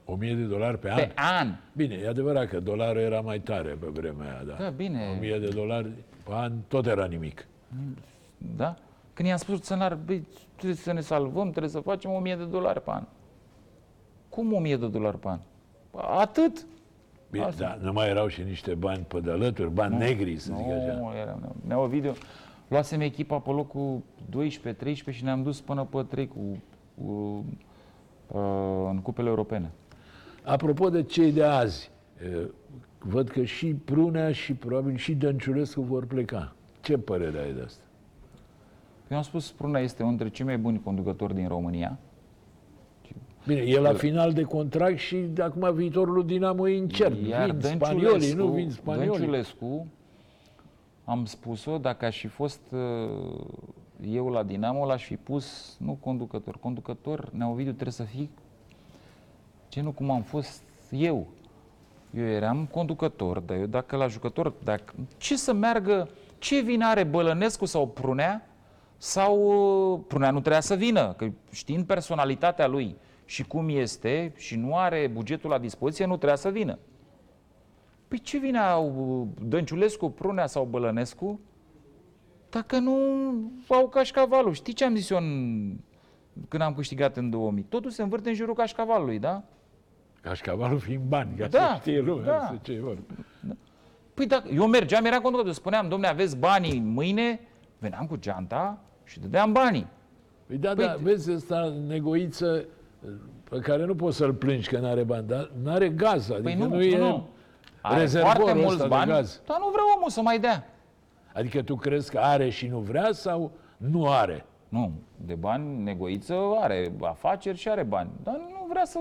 o mie de dolari pe an? Pe an! Bine, e adevărat că dolarul era mai tare pe vremea aia, da? Da, bine. o mie de dolari pe an tot era nimic. Da? Când i-am spus Țănlar, băi, trebuie să ne salvăm, trebuie să facem o mie de dolari pe an. Cum o mie de dolari pe an? Atât! Bine, asta. Dar nu mai erau și niște bani pe de-alături, bani nu, negri, să zic nu, așa. Nu, erau. Ne-a Ovidiu, luasem echipa pe locul doisprezece treisprezece și ne-am dus până pe trei cu... cu în cupele europene. Apropo de cei de azi, văd că și Prunea și probabil și Dănciulescu vor pleca. Ce părere ai de asta? Eu am spus, Prunea este unul dintre cei mai buni conducători din România. Bine, e la final de contract și de acum viitorul lui Dinamo e incert. Iar vin spaniolii, nu vin spaniolii. Dănciulescu, am spus-o, dacă aș fi fost... eu la Dinamo l-aș fi pus, nu conducător, conducător, Nea Ovidiu, trebuie să fii genul cum am fost eu. Eu eram conducător, dar eu dacă la jucător, dacă, ce să meargă, ce vină are Bălănescu sau Prunea? Sau Prunea nu trebuia să vină, că știind personalitatea lui și cum este și nu are bugetul la dispoziție, nu trebuia să vină. Păi ce vine au Dănciulescu, Prunea sau Bălănescu? Dacă nu au cașcavalul. Știi ce am zis eu în... când am câștigat în două mii? Totul se învârte în jurul cașcavalului, da? Cașcavalul fiind bani, ca da, să știe lumea. Da. Ce e vorba. Da. Păi dacă eu mergeam, eram conducător, spuneam, domne, aveți banii mâine, veneam cu geanta și dădeam banii. Păi da, păi... da, vezi, ăsta Negoiță pe care nu poți să-l plângi că n-are bani, dar n-are gaz, adică păi nu, nu e nu. Are foarte mulți bani, dar nu vreau omul să mai dea. Adică tu crezi că are și nu vrea sau nu are? Nu, de bani Negoiță are afaceri și are bani, dar nu vrea să,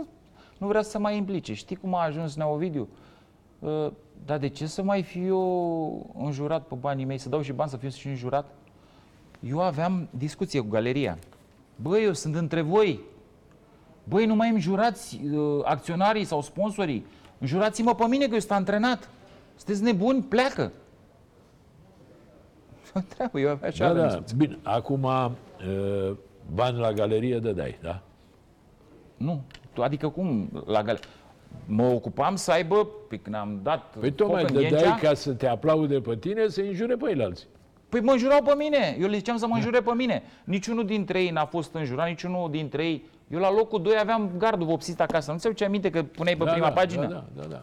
nu vrea să mai implice. Știi cum a ajuns Nea Ovidiu? Uh, dar de ce să mai fiu eu înjurat pe banii mei? Să dau și bani să fiu și înjurat? Eu aveam discuție cu galeria. Băi, eu sunt între voi. Băi, nu mai înjurați uh, acționarii sau sponsorii. Înjurați-mă pe mine că eu sunt antrenat. Sunteți nebuni? Pleacă! Treabă, eu avea da, da. Bine, acum bani la galerie dădeai, da? Nu, adică cum la galerie? Mă ocupam să aibă, când am dat... Păi tocmai dădeai ca să te aplaude pe tine, să înjure pe el alții. Păi mă înjurau pe mine, eu le ziceam să mă înjure pe mine. Niciunul dintre ei n-a fost înjurat, niciunul dintre ei... Eu la locul doi aveam gardul vopsit acasă, nu ți-ai aduce aminte că puneai pe da, prima da, pagină? Da, da, da,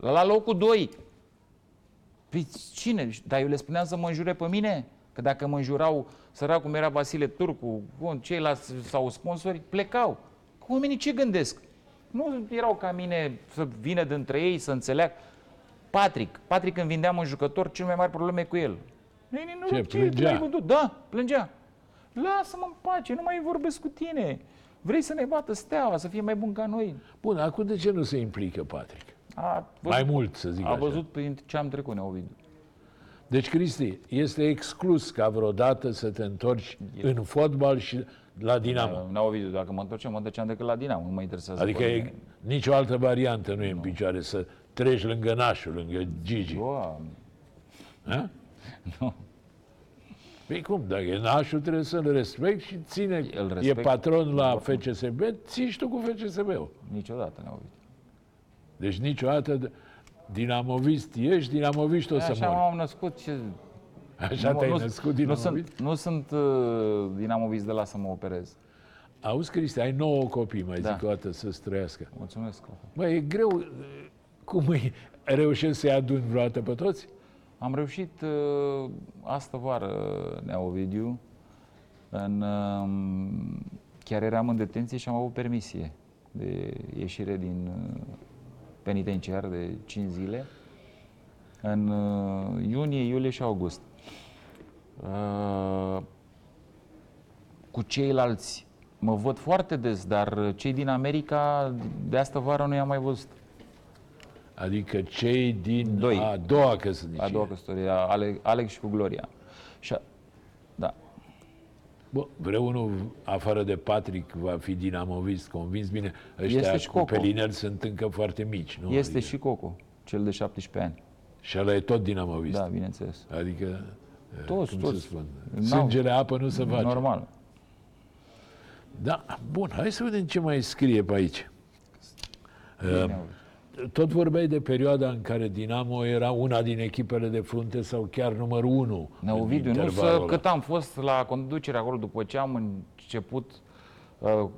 da. La locul doi... Păi cine? Dar eu le spuneam să mă înjure pe mine? Că dacă mă înjurau, săracu, cum era Vasile Turcu, ceilalți sau sponsori, plecau. Oamenii ce gândesc? Nu erau ca mine să vină dintre ei, să înțeleagă. Patrick, Patrick când vindeam un jucător, cel mai mari probleme cu el. Nu, ce, ce plângea? Da, plângea. Lasă-mă în pace, nu mai vorbesc cu tine. Vrei să ne bată Steaua, să fie mai bun ca noi. Bun, acum de ce nu se implică Patrick? A văzut, mai mult, să zic a așa. A văzut prin ce am trecut, Nea Ovidiu. Deci, Cristi, este exclus ca vreodată să te întorci e... în fotbal și la Dinamo. Nea Ovidiu, dacă mă întorceam, mă duceam decât la Dinamo, nu mă interesează. Adică e, nicio altă variantă nu e nu. în picioare, să treci lângă nașul, lângă Gigi. Doamne! Ha? Nu. Păi cum, dacă e nașul, trebuie să-l respecti și ține, respect, e patron la F C S B, ții și tu cu F C S B-ul. Niciodată, Nea Ovidiu. Deci niciodată dinamovist ești, dinamovist o să mori. Așa m-am născut. Ce... Așa nu, te-ai nu, născut dinamovist? Nu sunt, nu sunt uh, dinamovist de la să mă operez. Auzi, Cristi, ai nouă copii, mai da. zic o dată, să-ți trăiască. Mulțumesc. Măi, e greu. Cum îi reușești să-i aduni vreodată pe toți? Am reușit uh, astă vară, Nea Ovidiu, în, uh, chiar eram în detenție și am avut permisie de ieșire din uh, penitenciar de cinci zile, în uh, iunie, iulie și august. Uh, cu ceilalți mă văd foarte des, dar cei din America de astă vară nu i-am mai văzut. Adică cei din Doi. a doua căsătorie. A doua căsătorie, Ale, Alex și cu Gloria. Și a, da. Bă, vreunul afară de Patrick va fi dinamovist, convins, bine, ăștia este și cu pelineri sunt încă foarte mici, nu? Este adică... și Coco, cel de șaptesprezece ani. Și ăla e tot dinamovist. Da, bineînțeles. Adică, toți, cum toți. Se spun? Sângele, apă nu se face. Normal. Da, bun, hai să vedem ce mai scrie pe aici. Bine, tot vorbeai de perioada în care Dinamo era una din echipele de frunte sau chiar numărul unu. Ne Ovidiu, nu să, cât am fost la conducere acolo după ce am început, uh,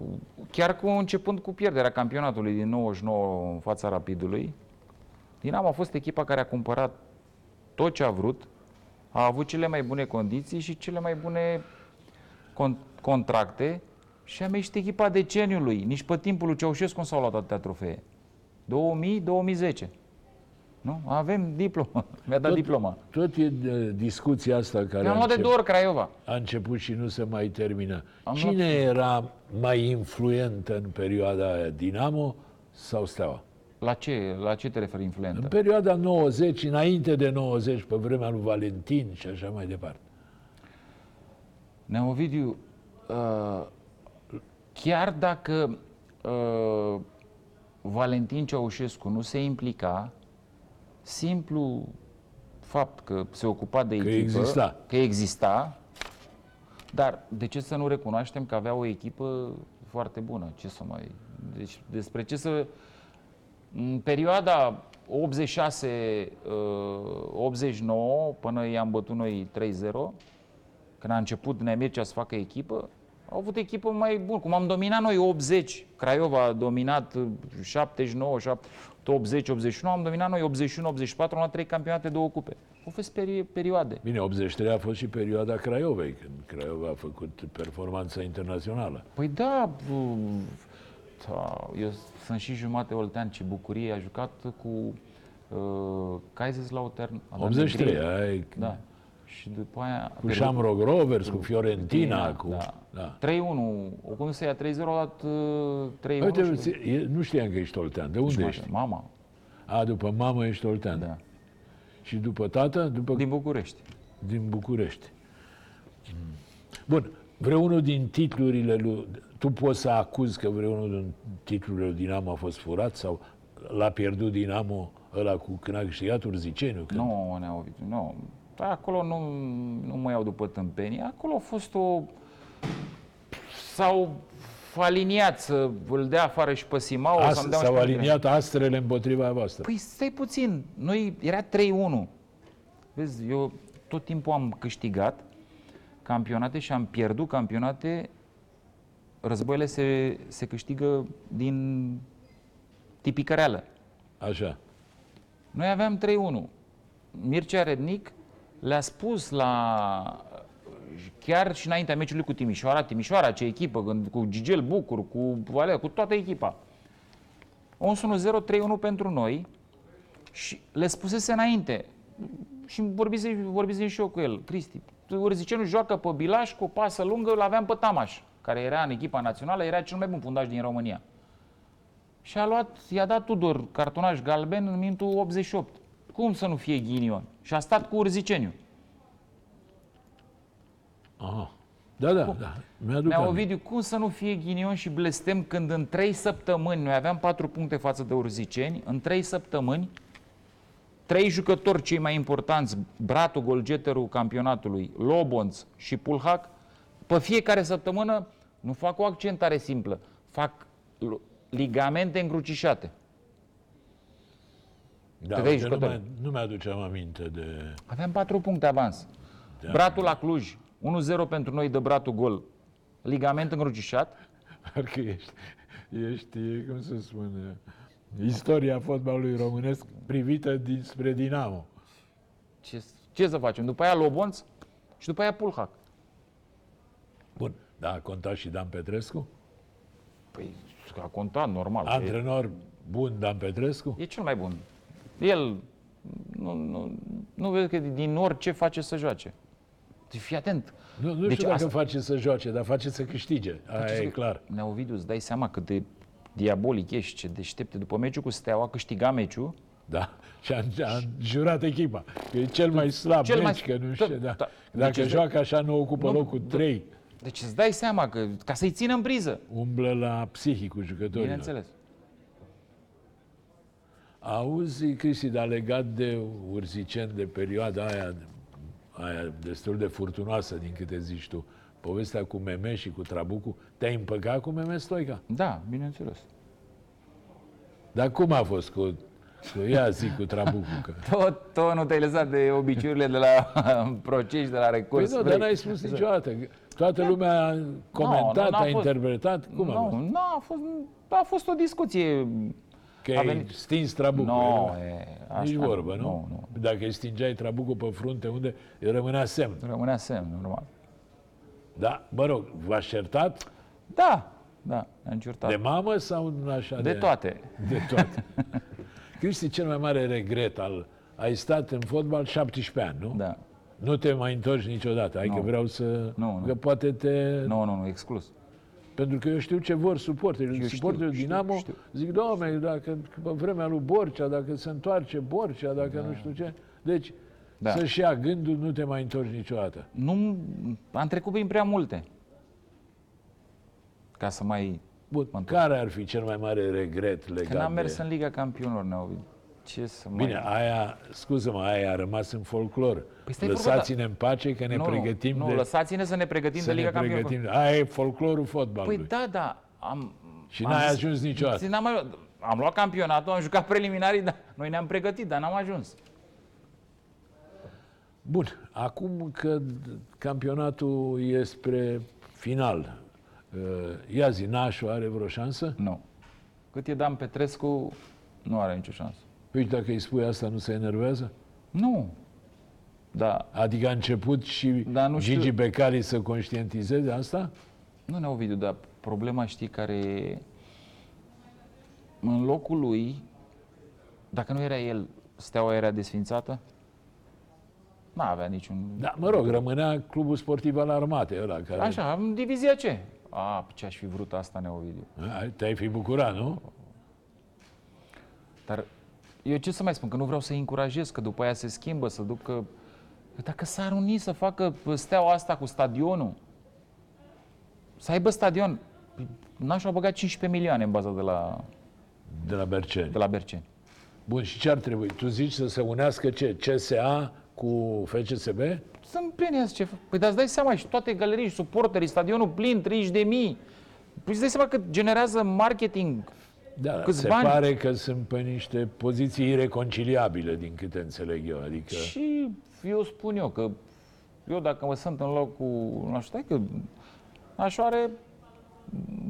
chiar cu începând cu pierderea campionatului din nouăzeci și nouă în fața Rapidului, Dinamo a fost echipa care a cumpărat tot ce a vrut, a avut cele mai bune condiții și cele mai bune con- contracte și am ieșit echipa deceniului. Nici pe timpul lui Ceaușescu nu s-au luat atâtea trofee. două mii - două mii zece. Nu? Avem diploma. Mi-a dat tot, diploma. Tot e discuția asta care am luat de două ori Craiova. A început și nu se mai termină. Am Cine luat... era mai influent în perioada aia? Dinamo sau Steaua? La ce? La ce te referi influentă? În perioada nouăzeci, înainte de nouăzeci, pe vremea lui Valentin și așa mai departe. Nea Ovidiu, uh, chiar dacă uh, Valentin Ceaușescu nu se implica, simplu fapt că se ocupa de că echipă, exista. că exista, dar de ce să nu recunoaștem că avea o echipă foarte bună? Ce să mai... Deci, despre ce să... În perioada optzeci și șase - optzeci și nouă, până i-am bătut noi trei zero, când a început Nea Mircea să facă echipă, au avut echipă mai bună, cum am dominat noi optzeci, Craiova a dominat șaptezeci și nouă, optzeci, optzeci și nouă, am dominat noi optzeci și unu, optzeci și patru, am luat trei campionate, două cupe. Au fost peri- perioade. Bine, optzeci și trei a fost și perioada Craiovei, când Craiova a făcut performanța internațională. Păi da, da eu sunt și jumate oltean, ce bucurie, a jucat cu uh, Kaiserslautern. optzeci și trei, ai... Da. Și după aia, cu Shamrock Rovers, cu Fiorentina, cu... Da. Da. trei unu, o condusă ea trei zero, a dat trei unu. Uite, și... nu știam că ești oltean. De unde Deci, ești? Mama. A, după mamă ești oltean. Da. Și după tată? După... Din București. Din București. Bun, vreunul din titlurile lui... Tu poți să acuzi că vreunul din titlurile lui Dinamo a fost furat sau l-a pierdut Dinamo ăla cu când a câștigat Urziceniu? Când... Nu, Nea Ovidiu, nu... Acolo nu, nu mă iau după tâmpenii. Acolo a fost o... S-au aliniat să îl dea afară și pe Simau. As, sau s-au aliniat astrele împotriva voastră. Păi stai puțin. Noi era trei unu. Vezi, eu tot timpul am câștigat campionate și am pierdut campionate. Războiile se, se câștigă din tipicăreală. Așa. Noi aveam trei unu. Mircea Rednic le-a spus la... Chiar și înaintea meciului cu Timișoara, Timișoara, ce echipă, cu Gigel Bucur, cu Valea, cu toată echipa. unu zero trei unu pentru noi și le spusese înainte. Și vorbise, vorbise și eu cu el, Cristi. Urziceniu joacă pe Bilaș cu o pasă lungă, îl aveam pe Tamaș, care era în echipa națională, era cel mai bun fundaș din România. Și a luat, i-a dat Tudor cartonaș galben în minutul optzeci și opt. Cum să nu fie ghinion? Și a stat cu Urziceniu. Aha. Da, da, cum? Da. Mi-aduc Nea Ovidiu, cum să nu fie ghinion și blestem când în trei săptămâni, noi aveam patru puncte față de urziceni, în trei săptămâni, trei jucători cei mai importanți, Bratu, golgeterul campionatului, Lobonț și Pulhac, pe fiecare săptămână, nu fac o accentare simplă, fac ligamente încrucișate. Da, nu, mai, nu mi-aduceam aminte de... Aveam patru puncte avans. Da. Bratul la Cluj, unu zero pentru noi de Bratul gol. Ligament încrucișat. parcă ești, ești, cum să spun, istoria fotbalului românesc privită dinspre Dinamo. Ce, ce să facem? După aia Lobonț și după aia Pulhac. Bun, dar a contat și Dan Petrescu? Păi a contat, normal. Antrenor e... bun Dan Petrescu? E cel mai bun. El nu, nu, nu vede că din orice face să joace. Fii atent. Nu, nu deci știu dacă asta... face să joace, dar face să câștige. Aia face e să... clar. Nea Ovidiu, îți dai seama cât de diabolic ești, ce deștepte. După meciul cu Steaua, câștiga meciul. Da, și a, a jurat echipa. E cel mai slab cel meci, mai... că nu știu. Da. Da. Dacă deci joacă dai... așa, nu ocupă nu, locul trei. Deci îți dai seama că, ca să-i țină în priză. Umblă la psihicul jucătorilor. Bineînțeles. Auzi, Cristi, dar legat de Urzicen, de perioada aia, aia destul de furtunoasă, din câte zici tu, povestea cu Meme și cu Trabucu, te-ai împăcat cu Meme Stoica? Da, bineînțeles. Dar cum a fost cu... Ia zi cu Trabucu că... tot, tot nu te-ai lăsat de obiceiurile de la Procești, de la Recurs. Păi nu, dar n-ai spus niciodată. Toată lumea a comentat, no, a, a fost... interpretat. Cum no, a fost? Nu, a fost, a fost o discuție... Că ai venit... stins Trabucu. No, e... Nici vorbă, nu? No, no. Dacă îi stingeai Trabucu pe frunte, unde rămânea semn. Rămânea semn, normal. Da, mă rog, v-ați certat? Da, da, am certat. De mamă sau așa? De, de... toate. De toate. Cristi, cel mai mare regret al... Ai stat în fotbal șaptesprezece ani, nu? Da. Nu te mai întorci niciodată. Hai no. că vreau să... No, no. Că poate te... Nu, nu, nu, exclus. Pentru că eu știu ce vor suporterii. Suporterii Dinamo știu, știu. Zic, doamne, dacă pe vremea lui Borcea, dacă se întoarce Borcea, dacă da. nu știu ce... Deci, da. să-și ia gândul, nu te mai întorci niciodată. Nu, am trecut prin prea multe. Ca să mai... Bun, care ar fi cel mai mare regret legat de... Că n-am mers de... în Liga Campionilor, Neovid. Ce să mai... Bine, aia, scuză-mă, aia a rămas în folclor. Păi lăsați-ne în pace că ne nu, pregătim nu, de... Nu, lăsați-ne să ne pregătim să de Liga Campionilor. Aia e folclorul fotbalului. Păi da, da. Am, și am, n-ai ajuns niciodată. N-am mai, am luat campionatul, am jucat preliminarii, dar noi ne-am pregătit, dar n-am ajuns. Bun, acum că campionatul e spre final... Ia zi, Nașu are vreo șansă? Nu. Cât e Dan Petrescu, nu are nicio șansă. Păi dacă îi spui asta, nu se enervează? Nu. Da. Adică a început și da, Gigi știu... Becali să conștientizeze asta? Nu, ne-au video, dar problema știi care în locul lui, dacă nu era el, Steaua era desfințată? N-avea niciun... Da, mă rog, rămânea Clubul Sportiv al Armatei ăla care... Așa, în divizia ce? A, ce-aș fi vrut asta, Nea Ovidiu. Te-ai fi bucurat, nu? Dar eu ce să mai spun? Că nu vreau să-i încurajez, că după aia se schimbă, să ducă... Dacă s-ar uni să facă Steaua asta cu stadionul, să aibă stadion, n-aș a băgat cincisprezece milioane în baza de la... De la Berceni. De la Berceni. Bun, și ce ar trebui? Tu zici să se unească ce? C S A cu F C S B? Sunt plini ce... Păi dar îți dai seama și toate galerii, suporterii, stadionul plin, treizeci de mii. Păi îți dai seama cât generează marketing, da, câți se bani. Pare că sunt pe niște poziții ireconciliabile, din câte înțeleg eu. Adică... Și eu spun eu că eu dacă mă sunt în locul, nu știu, că așa are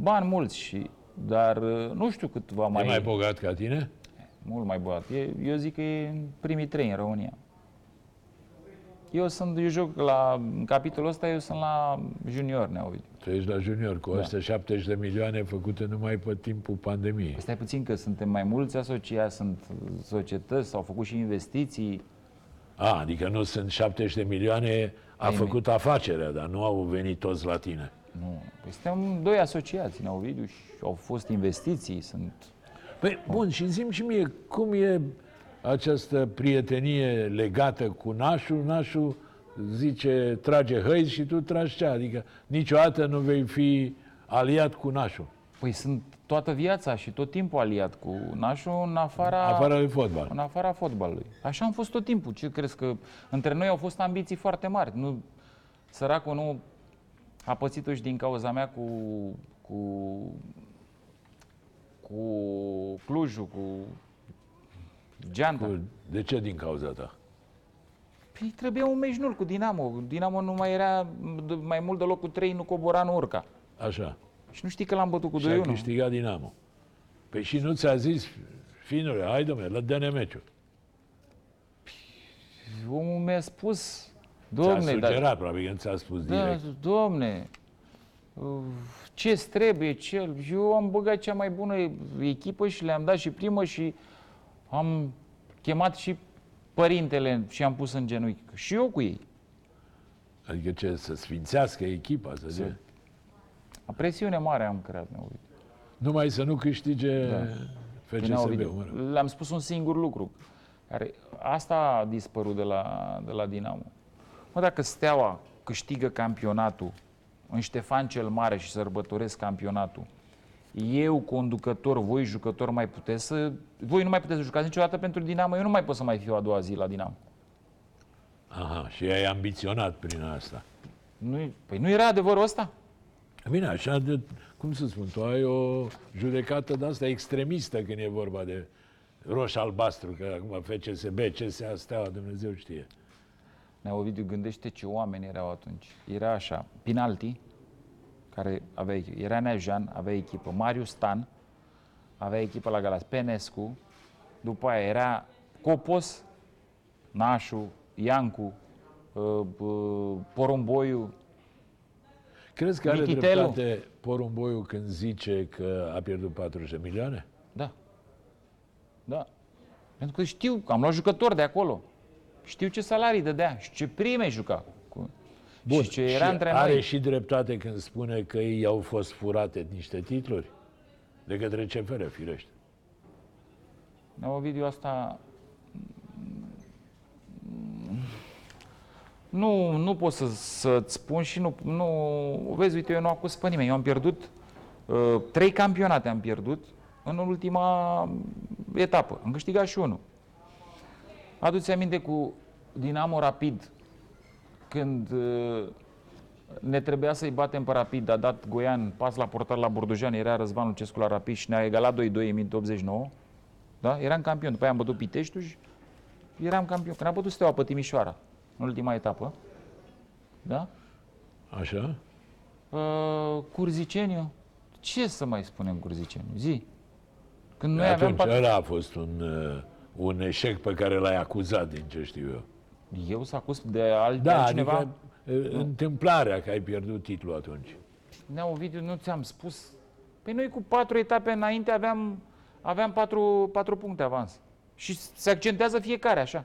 bani mulți și... Dar nu știu cât va mai... E mai bogat ca tine? Mult mai bogat. Eu zic că e primii trei în România. Eu sunt, eu joc la capitolul ăsta, eu sunt la junior, Nea Ovidiu. Tu ești la junior, cu astea da. șaptezeci de milioane făcute numai pe timpul pandemiei. Stai puțin că suntem mai mulți asociați, sunt societăți, s-au făcut și investiții. A, adică nu sunt șaptezeci de milioane, a Ai făcut mei. afacerea, dar nu au venit toți la tine. Nu, păi suntem doi asociați, Nea Ovidiu, și au fost investiții, sunt... Păi, bun, și zi-mi și mie, cum e... această prietenie legată cu Nașu, Nașu zice, trage hăiți și tu tragi cea. Adică niciodată nu vei fi aliat cu Nașu. Păi sunt toată viața și tot timpul aliat cu Nașu în afara... Afara lui fotbal. În afara fotbalului. Așa am fost tot timpul. Ce crezi că între noi au fost ambiții foarte mari. Nu, săracul nu a pățit-o și din cauza mea cu... cu, cu Clujul, cu... Geanta. De ce din cauza ta? Păi trebuia un meci cu Dinamo. Dinamo nu mai era mai mult de locul trei, nu cobora, nu urca. Așa. Și nu știi că l-am bătut cu doi la unu. Și a câștigat Dinamo. Păi și nu ți-a zis, finule, hai domnule, la dă-ne meciul. Omul mi-a spus, domne... Ți-a sugerat, dar... probabil, când ți-a spus da, direct. Domne, ce-ți trebuie, cel... Eu am băgat cea mai bună echipă și le-am dat și primă și am chemat și părintele și am pus în genunchi. Și eu cu ei. Adică ce, să sfințească echipa, să zic? Presiune mare am creat, ne uit. Numai să nu câștige da. F C S B-ul. Le-am spus un singur lucru. Care, asta a dispărut de la, de la Dinamo. Mă, dacă Steaua câștigă campionatul în Ștefan cel Mare și sărbătoresc campionatul, eu, conducător, voi, jucător, mai puteți să... Voi nu mai puteți să jucați niciodată pentru Dinamo, eu nu mai pot să mai fiu a doua zi la Dinamo. Aha, și ai ambiționat prin asta. Nu, păi nu era adevărul ăsta? Bine, așa de... Cum să spun, tu ai o judecată de asta extremistă când e vorba de roș-albastru, că acum F C S B, C S A, Steaua, Dumnezeu știe. Nea Ovidiu, gândește ce oameni erau atunci. Era așa, Pinalti, care avea echipă, era Nea Jean, avea echipă, Marius Tan, avea echipă la Galați, Penescu, după aia era Copos, Nașu, Iancu, Porumboiu. Crezi că are dreptate Porumboiu când zice că a pierdut patruzeci de milioane? Da. Da. Pentru că știu că am luat jucători de acolo. Știu ce salarii dădea și ce prime juca. Bun, și ce era și între are noi. Și dreptate când spune că ei au fost furate niște titluri? De către C F R, firește. La Ovidiu, asta... Nu, nu pot să, să-ți spun și nu, nu... Vezi, uite, eu nu acuz pe nimeni. Eu am pierdut... Uh, trei campionate am pierdut în ultima etapă. Am câștigat și unul. Adu-ți aminte cu Dinamo Rapid, când uh, ne trebuia să-i batem pe Rapid, a dat Goian pas la portar la Bordojean, era Răzvan Lucescu la Rapid și ne-a egalat doi doi în optzeci și nouă. Da? Eram campion. După aia am bătut Piteștiul și eram campion. Când am bătut Steaua pe Timișoara, în ultima etapă. Da? Așa. Uh, Curziceniu. Ce să mai spunem Curziceniu? Zi. Când noi atunci aveam patru... ăla a fost un... Uh... un eșec pe care l-ai acuzat, din ce știu eu. Eu s-a acuz de altcineva? Da, adică, întâmplarea că ai pierdut titlul atunci. Nea Ovidiu, nu ți-am spus? Păi noi cu patru etape înainte aveam, aveam patru, patru puncte avans. Și se accentează fiecare, așa.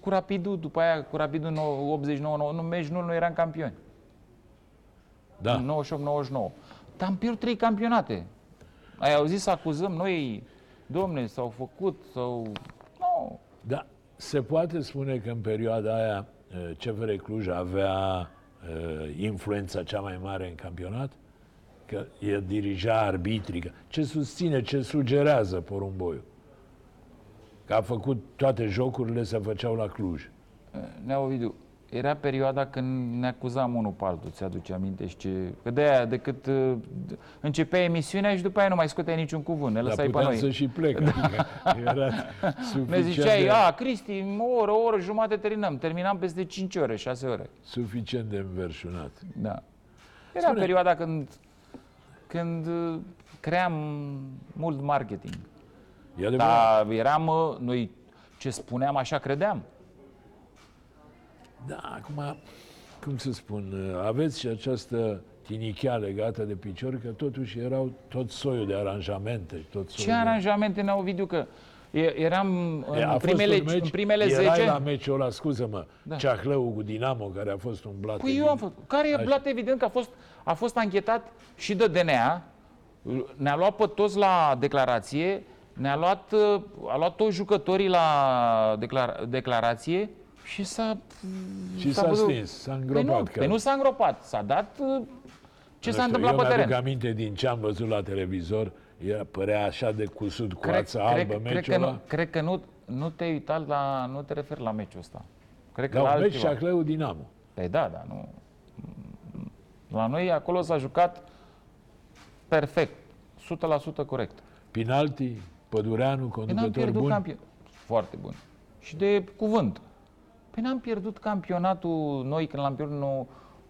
Cu Rapidul, după aia, cu Rapidul optzeci și nouă nouăzeci, nu mergi, nu, nu eram campioni. Da. nouăzeci și opt nouăzeci și nouă. Dar am pierdut trei campionate. Ai auzit să acuzăm noi, domne, s-au făcut, sau... No. Da, se poate spune că în perioada aia C F R Cluj avea uh, influența cea mai mare în campionat? Că el dirija arbitrii. Ce susține, ce sugerează Porumboiu? Că a făcut toate jocurile, se făceau la Cluj. Nea Ovidiu, era perioada când ne acuzam unul pe altul, ți-aduce aminte? Și ce... Că de-aia, decât uh, începeai emisiunea și după aia nu mai scuteai niciun cuvânt, ne lăsai pe noi. Dar puteam să și plec, adică era suficient de... Ne ziceai, a, Cristi, o oră, o oră jumate terminăm, terminam peste cinci ore, șase ore. Suficient de înverșunat. Da. Era Spune... perioada când, când cream mult marketing. Dar eram, noi ce spuneam, așa credeam. Da, acum, cum să spun, aveți și această tinichea legată de picior, că totuși erau tot soiul de aranjamente. Tot soiul Ce de... aranjamente, Nea Ovidiu, că eram în e, primele, meci, în primele zece... Erai la meciul ăla, scuză-mă, da. Ceahlău cu Dinamo, care a fost un blat. Păi eu am făcut, care e blat, evident, că a fost, a fost anchetat și de D N A, ne-a luat pe toți la declarație, ne-a luat, a luat toți jucătorii la declara- declarație, și s-a... Și s-a, s-a stins, s-a îngropat. Păi nu, că... păi nu s-a îngropat, s-a dat ce nu s-a întâmplat eu pe teren. Eu mi-aduc aminte din ce am văzut la televizor, era, părea așa de cusut cu cred, ața cred, albă cred meciul ăla. Nu, cred că nu, nu te-ai uitat la... Nu te referi la meciul ăsta. Cred că la, la un meci Ceahlău Dinamo. Păi da, da, nu... La noi acolo s-a jucat perfect, o sută la sută corect. Penalti, Pădureanu, conducător bun. Campion... Foarte bun. Și de cuvânt. Păi n-am pierdut campionatul noi când l-am pierdut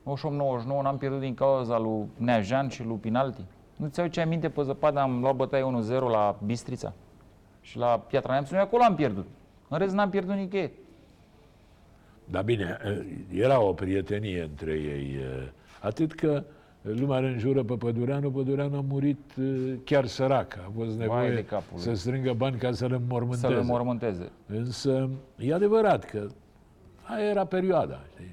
nouăzeci și opt nouăzeci și nouă n-am pierdut din cauza lui Neajan și lui penalti. Nu ți-ai ce aminte pe zăpadă am luat bătaie unu zero la Bistrița și la Piatra Neamțului, acolo am pierdut. În rest n-am pierdut nicăieri. Dar bine, era o prietenie între ei, atât că lumea înjură pe Pădureanu, Pădureanu a murit chiar sărac, a fost nevoie să strângă bani ca să-l înmormânteze. Să-l înmormânteze. Însă e adevărat că aia era perioada, știi?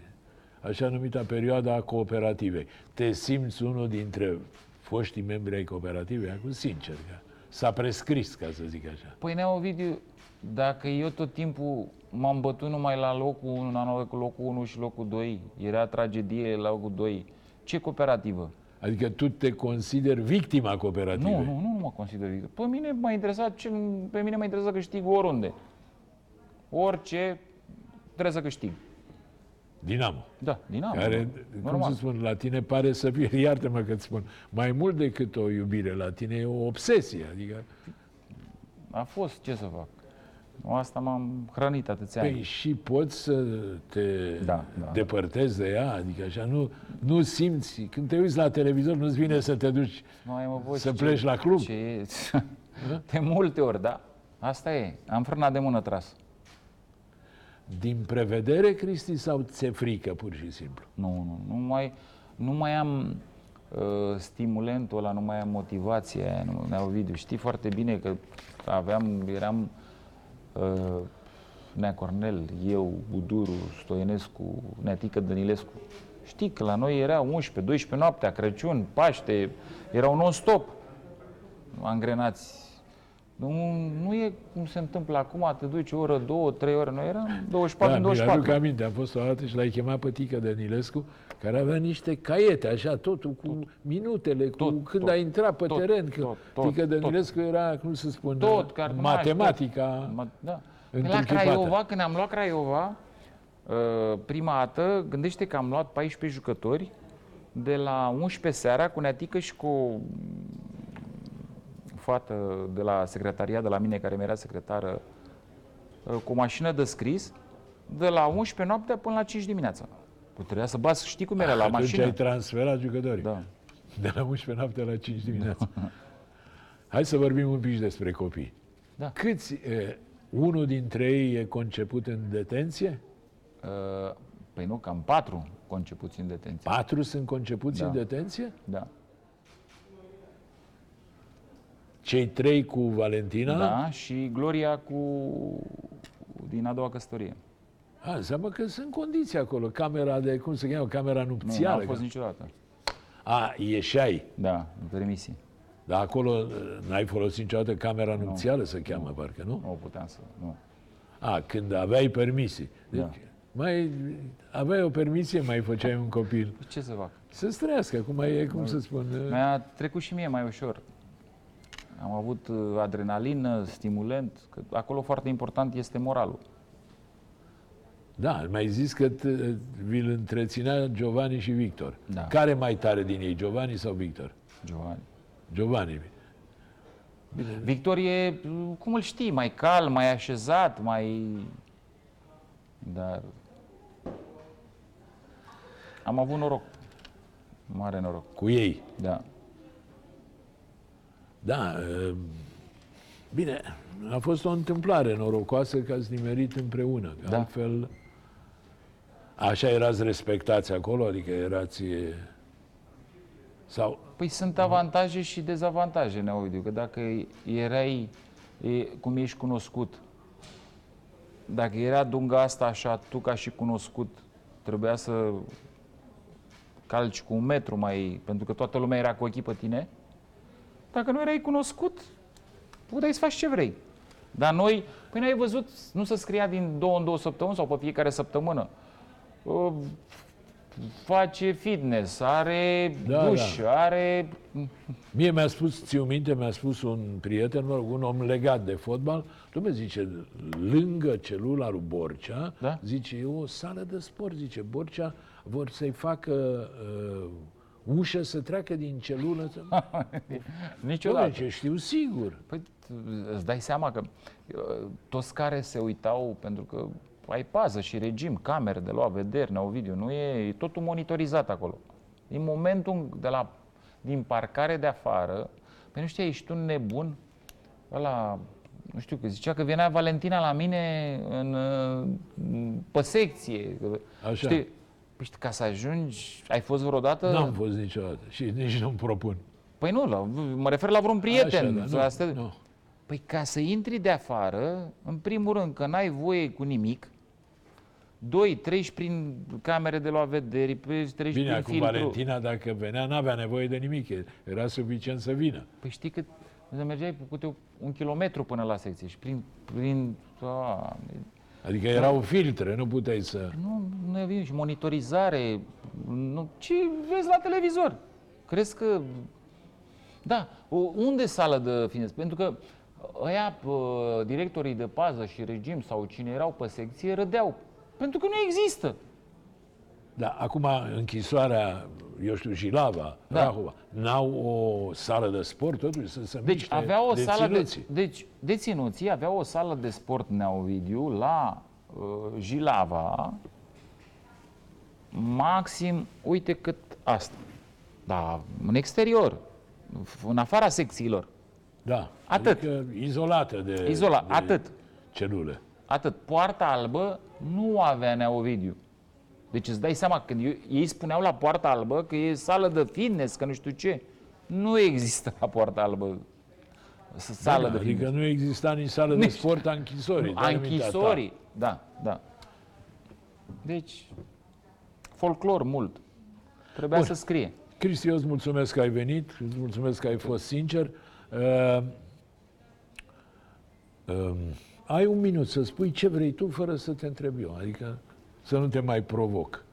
Așa numită perioada a cooperativei. Te simți unul dintre foștii membri ai cooperativei? Acum, sincer, că s-a prescris, ca să zic așa. Păi, Nea Ovidiu, dacă eu tot timpul m-am bătut numai la locul unu, la locul unu și locul doi, era tragedie la locul doi, ce cooperativă? Adică tu te consideri victima cooperativei? Nu, nu, nu mă consider victima. Pe mine m-a interesat, ce, pe mine m-a interesat că câștig oriunde. Orice trebuie să câștig. Dinamo. Da, Dinamo. Care, cum să spun, la tine pare să fie, iartă-mă că-ți spun, mai mult decât o iubire, la tine e o obsesie, adică... A fost, ce să fac? Asta m-am hrănit atâția păi ani. Și poți să te da, da, depărtezi da. de ea, adică așa, nu, nu simți, când te uiți la televizor, nu-ți vine să te duci, mai să pleci ce, la club. Ce de multe ori, da, asta e, am frâna de mână tras. Din prevedere, Cristi, sau ți-e frică, pur și simplu? Nu, nu, nu mai, nu mai am uh, stimulentul ăla, nu mai am motivația aia, nu mai am Ovidiu. Știi foarte bine că aveam, eram uh, Nea Cornel, eu, Buduru, Stoienescu, Neatică Dănilescu. Știi că la noi era unsprezece, douăsprezece noaptea, Crăciun, Paște, erau non-stop angrenați. Nu, nu e cum se întâmplă acum, te duci o oră, două, trei ore. Noi eram douăzeci și patru în douăzeci și patru. Da, mi-aduc aminte, am fost o dată și l-ai chemat pe Tică Dănilescu, care avea niște caiete, așa, totul cu tot. minutele, cu tot, când tot, a intrat pe tot, teren. Tot, tot, Tică Dănilescu tot. era, cum se spune, tot, matematica tot. Da. La Craiova, când am luat Craiova, prima dată, gândește că am luat paisprezece jucători de la unsprezece seara cu Neatică și cu... fată de la secretaria de la mine, care mi era secretară, cu o mașină de scris, de la unsprezece noaptea până la cinci dimineața. Trebuia să bați, știi cum era, la atunci mașină. Atunci ai transferat jucătorii. Da. De la unsprezece noaptea la cinci dimineața. Da. Hai să vorbim un pic despre copii. Da. Câți, e, unul dintre ei e conceput în detenție? Uh, păi nu, cam patru concepuți în detenție. Patru sunt concepuți da. în detenție? Da. Cei trei cu Valentina? Da, și Gloria cu... din a doua căsătorie. A, înseamnă că sunt condiții acolo. Camera de, cum se cheamă, camera nupțială. Nu, n-a fost că... niciodată. A, ieșai? Da, în permisii. Dar acolo n-ai folosit niciodată camera nu. nupțială, se cheamă, nu. parcă, nu? Nu, puteam să, nu. A, când aveai permisii. Deci, da. mai aveai o permisie, mai făceai un copil. Ce să fac? Să-ți trăiască, cum mai e, cum mai... să spun... Mi-a trecut și mie mai ușor. Am avut adrenalină, stimulant, că acolo foarte important este moralul. Da, mi-ai zis că vi-l întreținea Giovanni și Victor. Da. Care mai tare din ei, Giovanni sau Victor? Giovanni. Giovanni. Bine. Victor e, cum îl știi, mai calm, mai așezat, mai... Dar... Am avut noroc. Mare noroc. Cu ei? Da. Da, bine, a fost o întâmplare norocoasă că ați nimerit împreună, că da. altfel așa erați respectați acolo, adică erați sau... Păi sunt avantaje și dezavantaje, Nea Ovidiu, că dacă erai, e, cum ești cunoscut, dacă era dunga asta așa, tu ca și cunoscut, trebuia să calci cu un metru mai, pentru că toată lumea era cu ochii pe tine. Dacă nu erai cunoscut, puteai să faci ce vrei. Dar noi, păi n-ai văzut, nu se scria din două în două săptămâni sau pe fiecare săptămână. Uh, face fitness, are da, duș, da. are... Mie mi-a spus, țiu minte, mi-a spus un prieten, mă rog, un om legat de fotbal, dom'le, zice, lângă celula lui Borcea, da? zice, e o sală de sport, zice, Borcea vor să-i facă... Uh, ușa să treacă din celulă să... Niciodată. Bă, ce știu sigur. Păi îți dai seama că toți care se uitau, pentru că ai pază și regim, camere de luat vederi, na, Ovidiu, nu e, e totul monitorizat acolo. În momentul de la, din parcare de afară, pe nu știa, ești un nebun, ăla, nu știu, că zicea că venea Valentina la mine în, pe secție. Așa. Știi, ca să ajungi, ai fost vreodată? N-am fost niciodată și nici nu-mi propun. Păi nu, la, mă refer la vreun prieten. Așa, da, asta... nu, nu. Păi ca să intri de afară, în primul rând că n-ai voie cu nimic, doi, treci prin camere de luat vederi, treci prin filtru. Bine, acum Valentina, dacă venea, n-avea nevoie de nimic, era suficient să vină. Păi știi că mergeai cu un kilometru până la secție și prin... prin a, adică erau filtre, nu puteai să... Nu, nu e și monitorizare, nu, ci vezi la televizor. Crezi că... Da, unde sală de finețe? Pentru că ăia, directorii de pază și regim sau cine erau pe secție, râdeau. Pentru că nu există. Da, acum închisoarea, eu știu, Jilava, da. Rahova, n-au o sală de sport, totuși, să se deci, miște avea o deținuții. Sală de, deci, deținuții aveau o sală de sport, Nea Ovidiu, la uh, Jilava, maxim, uite cât asta. Da, în exterior, în afara secțiilor. Da, atât. Adică izolată de, Izola, de atât. Celule. Atât. Poarta Albă nu avea, Nea Ovidiu. Deci îți dai seama, când eu, ei spuneau la Poarta Albă că e sală de fitness, că nu știu ce. Nu există la Poarta Albă sală da, de fitness. Adică nu exista nici sală nici de sport a închisorii. A închisorii, da, da. Deci, folclor mult. Trebuia Bun. Să scrie. Cristi, eu îți mulțumesc că ai venit, îți mulțumesc că ai fost sincer. Uh, uh, ai un minut să spui ce vrei tu fără să te întreb eu, adică să nu te mai provoc.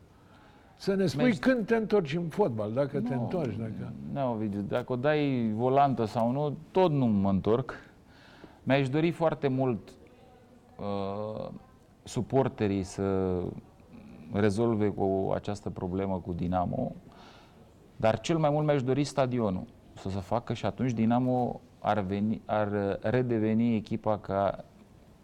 Să ne spui Mești. Când te întorci în fotbal, dacă no, te întorci. Dacă... Nu, Ovidiu, dacă o dai volantă sau nu, tot nu mă întorc. Mi-aș dori foarte mult uh, suporterii să rezolve cu această problemă cu Dinamo, dar cel mai mult mi-aș dori stadionul să se facă și atunci Dinamo ar, veni, ar redeveni echipa ca...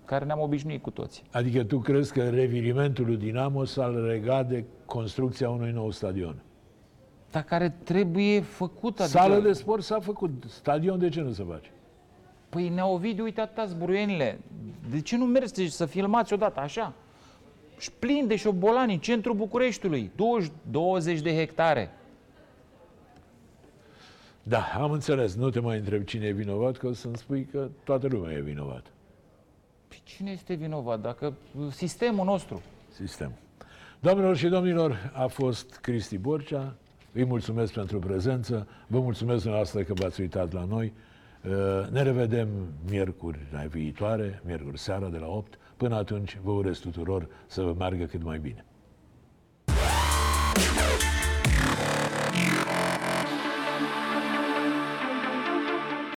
care ne-am obișnuit cu toți. Adică tu crezi că revirimentul lui Dinamo s-a legat de construcția unui nou stadion? Dar care trebuie făcut. Adică... Sală de sport s-a făcut. Stadion de ce nu se face? Păi Nea Ovidiu, uite atâta zburuienile. De ce nu mergi să filmați odată așa? Și plin de șobolani, centrul Bucureștiului. douăzeci de hectare. Da, am înțeles. Nu te mai întreb cine e vinovat, că o să-mi spui că toată lumea e vinovată. Cine este vinovat? Dacă sistemul nostru. Sistemul. Doamnelor și domnilor, a fost Cristi Borcea. Îi mulțumesc pentru prezență. Vă mulțumesc dumneavoastră că v-ați uitat la noi. Ne revedem miercuri viitoare, miercuri seara de la opt. Până atunci, vă urez tuturor să vă meargă cât mai bine.